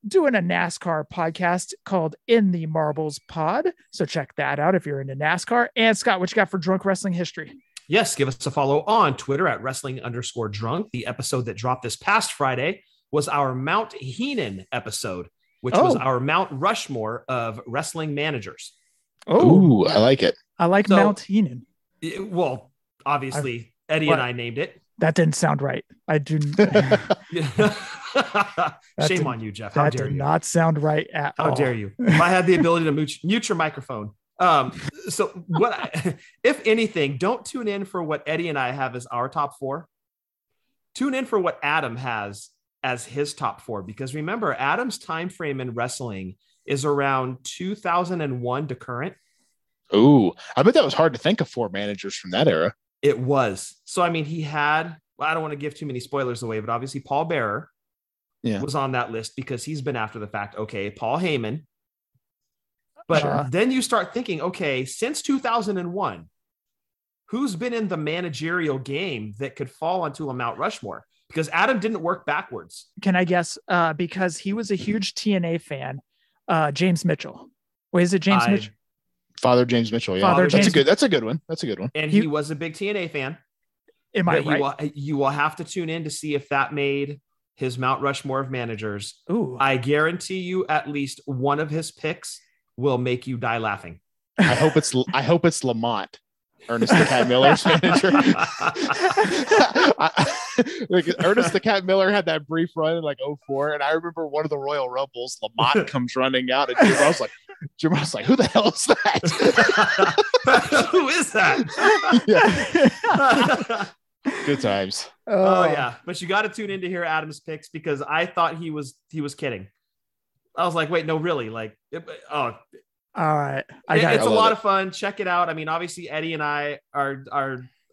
doing a NASCAR podcast called In the Marbles Pod. So check that out if you're into NASCAR. And Scott, what you got for Drunk Wrestling History? Yes, give us a follow on Twitter at wrestling_drunk. The episode that dropped this past Friday was our Mount Heenan episode, which was our Mount Rushmore of wrestling managers. Oh, I like it. I like Mount Heenan. Well, obviously, Eddie and I named it. That didn't sound right. I do. Shame on you, Jeff. How dare you? That did not sound right at all. How dare you? If I had the ability to mute your microphone. So what? If anything, don't tune in for what Eddie and I have as our top four. Tune in for what Adam has as his top four, because remember, Adam's time frame in wrestling is around 2001 to current. Oh, I bet that was hard to think of four managers from that era. It was. So, I mean, he had, well, I don't want to give too many spoilers away, but obviously Paul Bearer was on that list because he's been after the fact. Okay, Paul Heyman. But then you start thinking, okay, since 2001, who's been in the managerial game that could fall onto a Mount Rushmore? Because Adam didn't work backwards. Can I guess? Because he was a huge TNA fan. James Mitchell. Wait, is it James Mitchell? Father James Mitchell. Yeah, that's a good one. That's a good one. And he was a big TNA fan. Am I right? You will have to tune in to see if that made his Mount Rushmore of managers. Ooh. I guarantee you at least one of his picks will make you die laughing. I hope it's Lamont. Ernest the Cat Miller's manager. Ernest the Cat Miller had that brief run in like 2004, and I remember one of the Royal Rumbles, Lamont comes running out, and Jim, I was like, who the hell is that? Who is that? Yeah. Good times. Oh yeah, but you got to tune in to hear Adam's picks because I thought he was kidding. I was like, wait, no, really, like, oh. All right. It's a lot of fun. Check it out. I mean, obviously Eddie and I are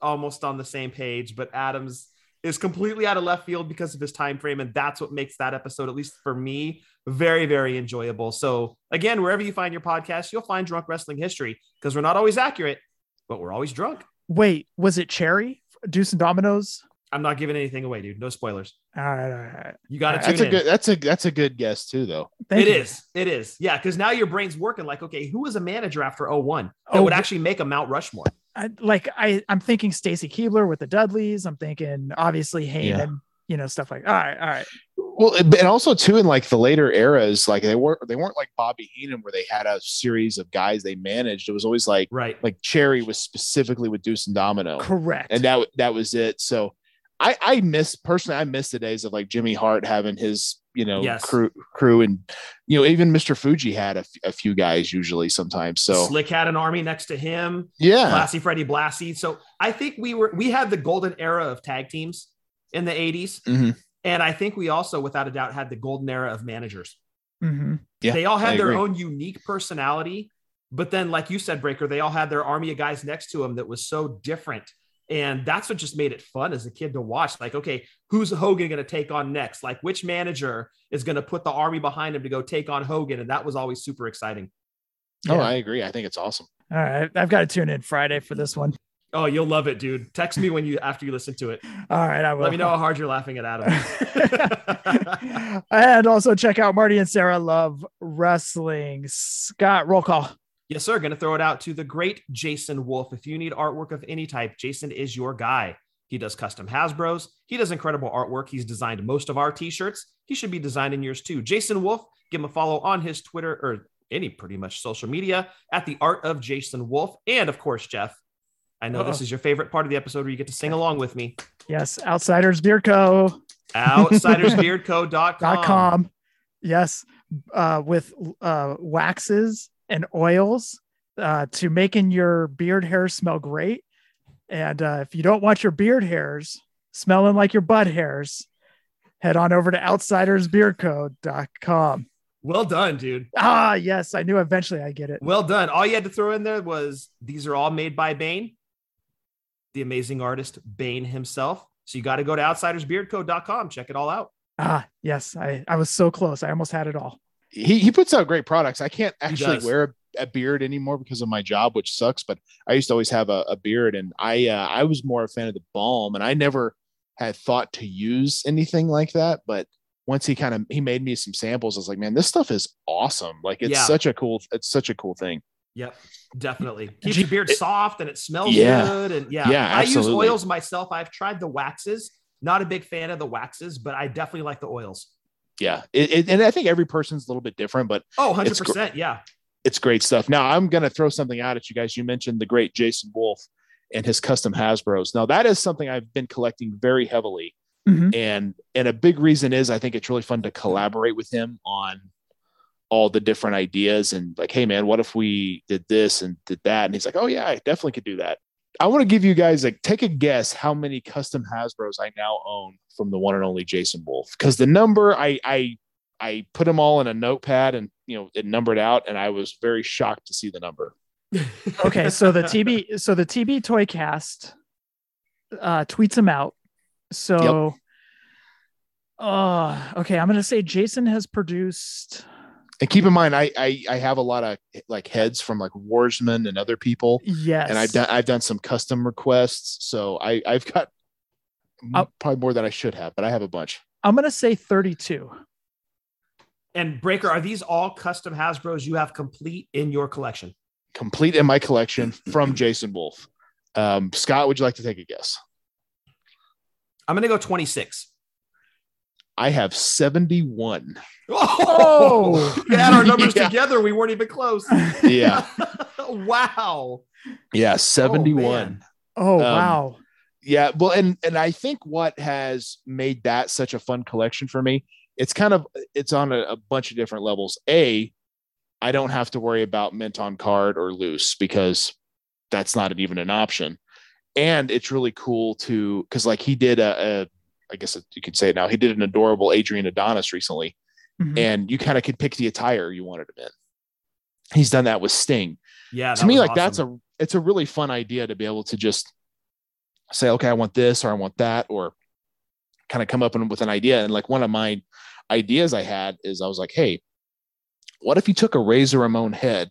almost on the same page, but Adam's is completely out of left field because of his time frame, and that's what makes that episode, at least for me, very, very enjoyable. So again, wherever you find your podcast, you'll find Drunk Wrestling History, because we're not always accurate, but we're always drunk. Wait, was it Cherry? Deuce and Dominoes? I'm not giving anything away, dude. No spoilers. All right. You got to tune in. That's a good guess too, though. It is. Yeah, because now your brain's working like, okay, who was a manager after 01 that would actually make a Mount Rushmore? I'm thinking Stacy Keibler with the Dudleys. I'm thinking obviously Hayden, you know, stuff like that. All right. Well, and also too, in like the later eras, like they weren't like Bobby Heenan where they had a series of guys they managed. It was always like, right, like Cherry was specifically with Deuce and Domino. Correct. And that was it. So I miss the days of like Jimmy Hart having his, you know, crew, and, you know, even Mr. Fuji had a few guys usually sometimes. So Slick had an army next to him. Yeah. Classy Freddie Blassie. So I think we had the golden era of tag teams in the 80s. Mm-hmm. And I think we also, without a doubt, had the golden era of managers. Mm-hmm. Yeah, they all had their own unique personality, but then like you said, Breaker, they all had their army of guys next to them that was so different. And that's what just made it fun as a kid to watch. Like, okay, who's Hogan going to take on next? Like, which manager is going to put the army behind him to go take on Hogan? And that was always super exciting. Yeah. Oh, I agree. I think it's awesome. All right. I've got to tune in Friday for this one. Oh, you'll love it, dude. Text me after you listen to it. All right. I will. Let me know how hard you're laughing at Adam. And also check out Marty and Sarah Love Wrestling. Scott, roll call. Yes, sir. Going to throw it out to the great Jason Wolf. If you need artwork of any type, Jason is your guy. He does custom Hasbros. He does incredible artwork. He's designed most of our t-shirts. He should be designing yours too. Jason Wolf, give him a follow on his Twitter or any pretty much social media at The Art of Jason Wolf. And of course, Jeff, I know this is your favorite part of the episode where you get to sing along with me. Yes. Outsiders Beard Co. Outsidersbeardco.com. Yes. With waxes and oils to making your beard hairs smell great. And if you don't want your beard hairs smelling like your butt hairs, head on over to outsidersbeardco.com. Well done, dude. Ah, yes. I knew eventually I'd get it. Well done. All you had to throw in there was these are all made by Bane, the amazing artist, Bane himself. So you got to go to outsidersbeardco.com. Check it all out. Ah, yes. I was so close. I almost had it all. He puts out great products. I can't actually wear a beard anymore because of my job, which sucks. But I used to always have a beard, and I was more a fan of the balm, and I never had thought to use anything like that. But once he made me some samples, I was like, man, this stuff is awesome. Like it's such a cool thing. Yep, definitely keeps your beard soft and it smells good. And I use oils myself. I've tried the waxes. Not a big fan of the waxes, but I definitely like the oils. Yeah. And I think every person's a little bit different, but 100%. Yeah. It's great stuff. Now I'm going to throw something out at you guys. You mentioned the great Jason Wolf and his custom Hasbros. Now that is something I've been collecting very heavily. Mm-hmm. And a big reason is I think it's really fun to collaborate with him on all the different ideas and like, hey man, what if we did this and did that? And he's like, oh yeah, I definitely could do that. I want to give you guys take a guess how many custom Hasbros I now own from the one and only Jason Wolf. Cause the number I put them all in a notepad and, you know, it numbered out and I was very shocked to see the number. Okay. So the TV Toycast tweets them out. So, okay. I'm going to say Jason has produced. And keep in mind, I have a lot of like heads from like Warsman and other people. Yes, and I've done some custom requests, so I've got probably more than I should have, but I have a bunch. I'm gonna say 32. And Breaker, are these all custom Hasbros you have complete in your collection? Complete in my collection from Jason Wolf. Scott, would you like to take a guess? I'm gonna go 26. I have 71. Oh, we had our numbers together. We weren't even close. Yeah. Wow. Yeah. 71. Oh, wow. Yeah. Well, and I think what has made that such a fun collection for me, it's on a bunch of different levels. I don't have to worry about mint on card or loose because that's not even an option. And it's really cool because like he did I guess you could say it now. He did an adorable Adrian Adonis recently, mm-hmm. and you kind of could pick the attire you wanted him in. He's done that with Sting. Yeah. To me, like awesome. It's a really fun idea to be able to just say, okay, I want this or I want that, or kind of come up with an idea. And like one of my ideas I had is I was like, hey, what if you took a Razor Ramon head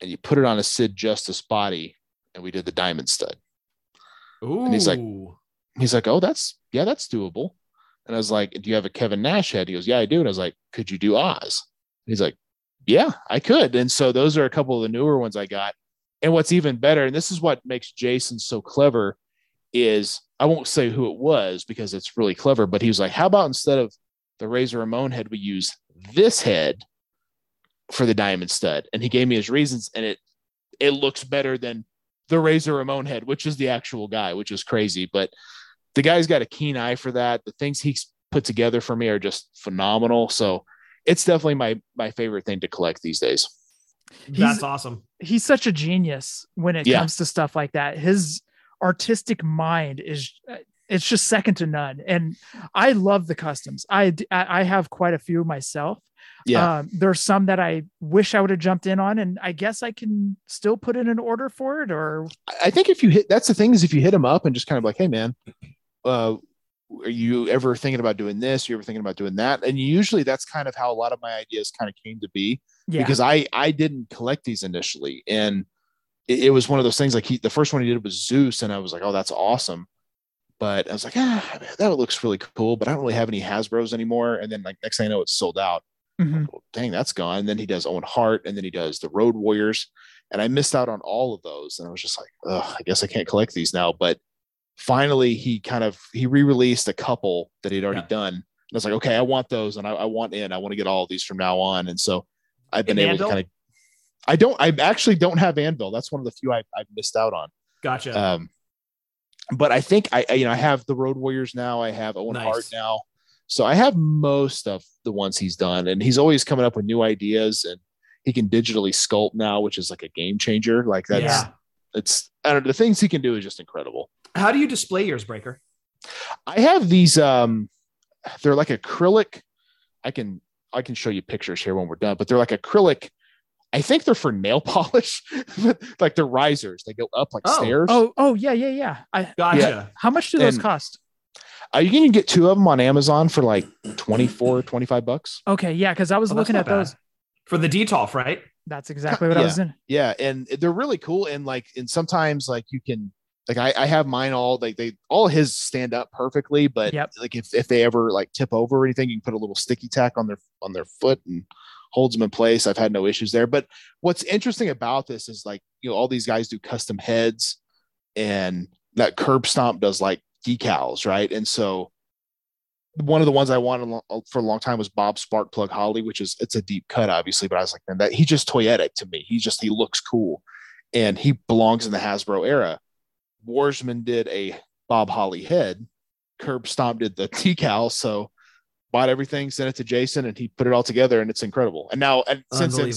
and you put it on a Sid Justice body and we did the diamond stud? Ooh. And he's like, oh, that's doable. And I was like, do you have a Kevin Nash head? He goes, yeah, I do. And I was like, could you do Oz? And he's like, yeah, I could. And so those are a couple of the newer ones I got. And what's even better, and this is what makes Jason so clever, is I won't say who it was because it's really clever, but he was like, how about instead of the Razor Ramon head, we use this head for the diamond stud? And he gave me his reasons, and it looks better than the Razor Ramon head, which is the actual guy, which is crazy. But the guy's got a keen eye for that. The things he's put together for me are just phenomenal. So it's definitely my favorite thing to collect these days. That's awesome. He's such a genius when it comes to stuff like that. His artistic mind is just second to none. And I love the customs. I have quite a few myself. Yeah. There's some that I wish I would have jumped in on, and I guess I can still put in an order for it. Or I think if you hit him up and just kind of like, hey man, are you ever thinking about doing this? Are you ever thinking about doing that? And usually that's kind of how a lot of my ideas kind of came to be, because I didn't collect these initially. And it was one of those things, like the first one he did was Zeus. And I was like, oh, that's awesome. But I was like, man, that looks really cool, but I don't really have any Hasbros anymore. And then like, next thing I know, it's sold out. Mm-hmm. Like, well, dang, that's gone. And then he does Owen Hart, and then he does the Road Warriors. And I missed out on all of those. And I was just like, I guess I can't collect these now. But finally he re-released a couple that he'd already done, and I was like, okay, I want those, and I want to get all of these from now on. And so I've been able to kind of, I actually don't have Anvil. That's one of the few I've missed out on. Gotcha. But I think I have the Road Warriors now, I have Owen Hart now, so I have most of the ones he's done, and he's always coming up with new ideas, and he can digitally sculpt now, which is like a game changer. Like that's I don't know, the things he can do is just incredible. How do you display yours, Breaker? I have these, they're like acrylic. I can show you pictures here when we're done, but they're like acrylic. I think they're for nail polish, like they're risers. They go up like stairs. Oh, yeah. Gotcha. Yeah. How much do those cost? You can get two of them on Amazon for like $24, $25. Okay. Yeah. Cause I was looking at those for the detolf, right? That's exactly what I was in. Yeah. And they're really cool. And like, and sometimes like you can, like I have mine all, like they all his stand up perfectly, but like if they ever like tip over or anything, you can put a little sticky tack on their foot and holds them in place. I've had no issues there. But what's interesting about this is like, you know, all these guys do custom heads, and that Curb Stomp does like decals, right? And so one of the ones I wanted for a long time was Bob Sparkplug Holly, which is, it's a deep cut obviously, but I was like, man, that he's just toyetic to me. He looks cool, and he belongs in the Hasbro era. Warsman did a Bob Holly head, Curb Stomp did the decal, so bought everything, sent it to Jason, and he put it all together, and it's incredible. And now, and since then,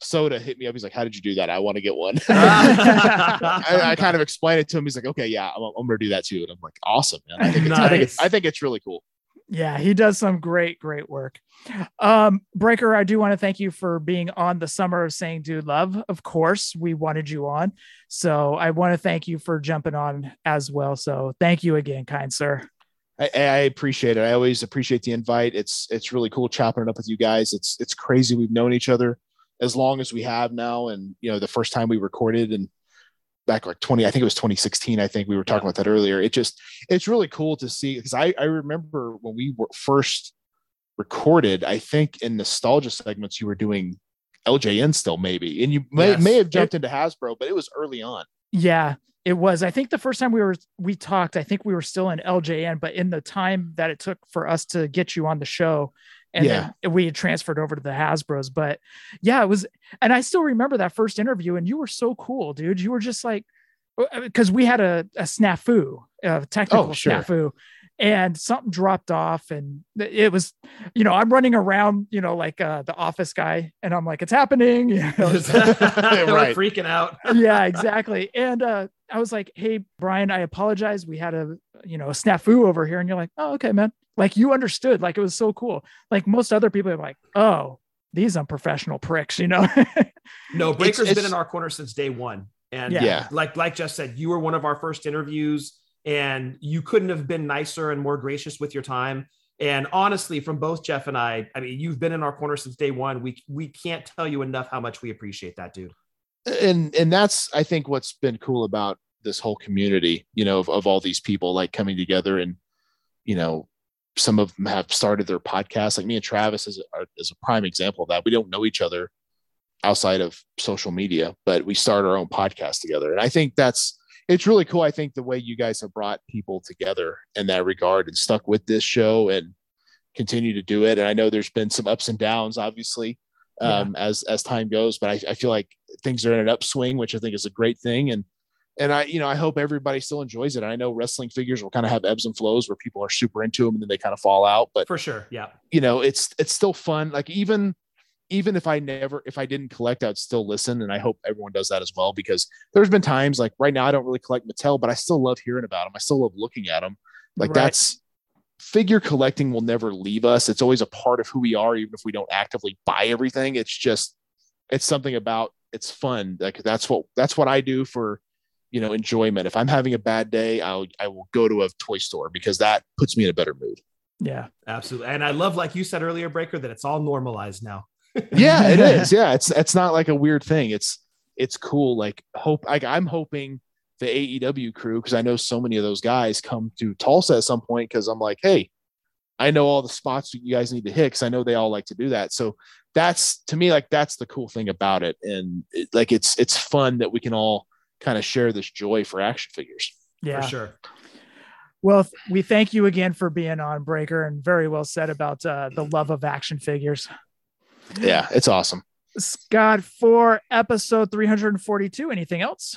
Soda hit me up. He's like, how did you do that? I want to get one. I kind of explained it to him. He's like, okay, yeah, I'm going to do that too. And I'm like, awesome, man. I think it's really cool. Yeah, he does some great, great work. Breaker, I do want to thank you for being on the Summer of Saying Dude Love. Of course, we wanted you on. So I want to thank you for jumping on as well. So thank you again, kind sir. I appreciate it. I always appreciate the invite. It's really cool chopping it up with you guys. It's crazy. We've known each other as long as we have now. And, you know, the first time we recorded and back like 2016. I think we were talking about that earlier. It's really cool to see, because I remember when we were first recorded, I think in nostalgia segments, you were doing LJN still maybe, and you may have jumped into Hasbro, but it was early on. Yeah, it was. I think the first time we talked, I think we were still in LJN, but in the time that it took for us to get you on the show, and then we had transferred over to the Hasbros. But yeah, it was, and I still remember that first interview, and you were so cool, dude. You were just like, because we had a snafu, a technical snafu, and something dropped off, and it was, you know, I'm running around, you know, like the office guy, and I'm like, it's happening, you know? Right. Freaking out. Yeah, exactly. And I was like, hey Brian, I apologize, we had a snafu over here. And you're like, oh, okay, man. Like you understood, like it was so cool. Like most other people are like, oh, these unprofessional pricks, you know? No, Breaker's been in our corner since day one. And like Jess said, you were one of our first interviews, and you couldn't have been nicer and more gracious with your time. And honestly, from both Jeff and I mean, you've been in our corner since day one. We can't tell you enough how much we appreciate that, dude. And that's, I think, what's been cool about this whole community, you know, of all these people like coming together, and, you know, some of them have started their podcasts. Like me and Travis is a prime example of that. We don't know each other outside of social media, but we start our own podcast together. And I think it's really cool. I think the way you guys have brought people together in that regard and stuck with this show and continue to do it. And I know there's been some ups and downs, obviously, as time goes, but I feel like things are in an upswing, which I think is a great thing. And I, you know, I hope everybody still enjoys it. I know wrestling figures will kind of have ebbs and flows where people are super into them and then they kind of fall out, but for sure. Yeah. You know, it's still fun. Like even if I didn't collect, I would still listen. And I hope everyone does that as well, because there's been times like right now, I don't really collect Mattel, but I still love hearing about them. I still love looking at them. Like that's figure collecting will never leave us. It's always a part of who we are. Even if we don't actively buy everything, it's something about, it's fun. Like that's what I do for, you know, enjoyment. If I'm having a bad day, I will go to a toy store because that puts me in a better mood. Yeah, absolutely. And I love, like you said earlier, Breaker, that it's all normalized now. Yeah, it is. Yeah. It's not like a weird thing. It's cool. Like I'm hoping the AEW crew, because I know so many of those guys come to Tulsa at some point, because I'm like, hey, I know all the spots that you guys need to hit, because I know they all like to do that. So that's, to me, like, that's the cool thing about it. And like, it's fun that we can all kind of share this joy for action figures. Yeah, for sure. Well, we thank you again for being on, Breaker, and very well said about the love of action figures. Yeah, it's awesome. Scott, for episode 342, anything else?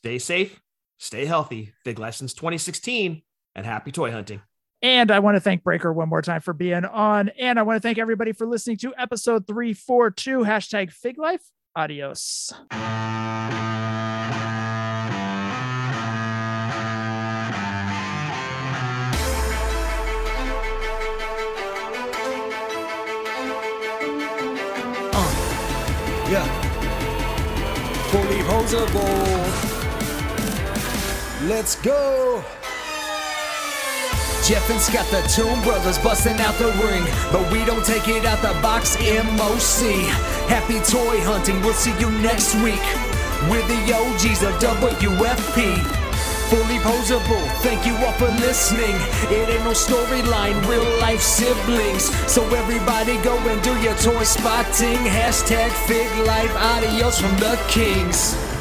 Stay safe, stay healthy. Fig Life since 2016, and happy toy hunting. And I want to thank Breaker one more time for being on. And I want to thank everybody for listening to episode 342, # Fig Life. Adios. Yeah. Fully posable. Let's go. Jeff and Scott, the Toon Brothers, busting out the ring, but we don't take it out the box, MOC. Happy toy hunting. We'll see you next week. We're the OGs of WFP. Fully posable, thank you all for listening. It ain't no storyline, real life siblings. So everybody go and do your toy spotting. #Fig Life, adios from the Kings.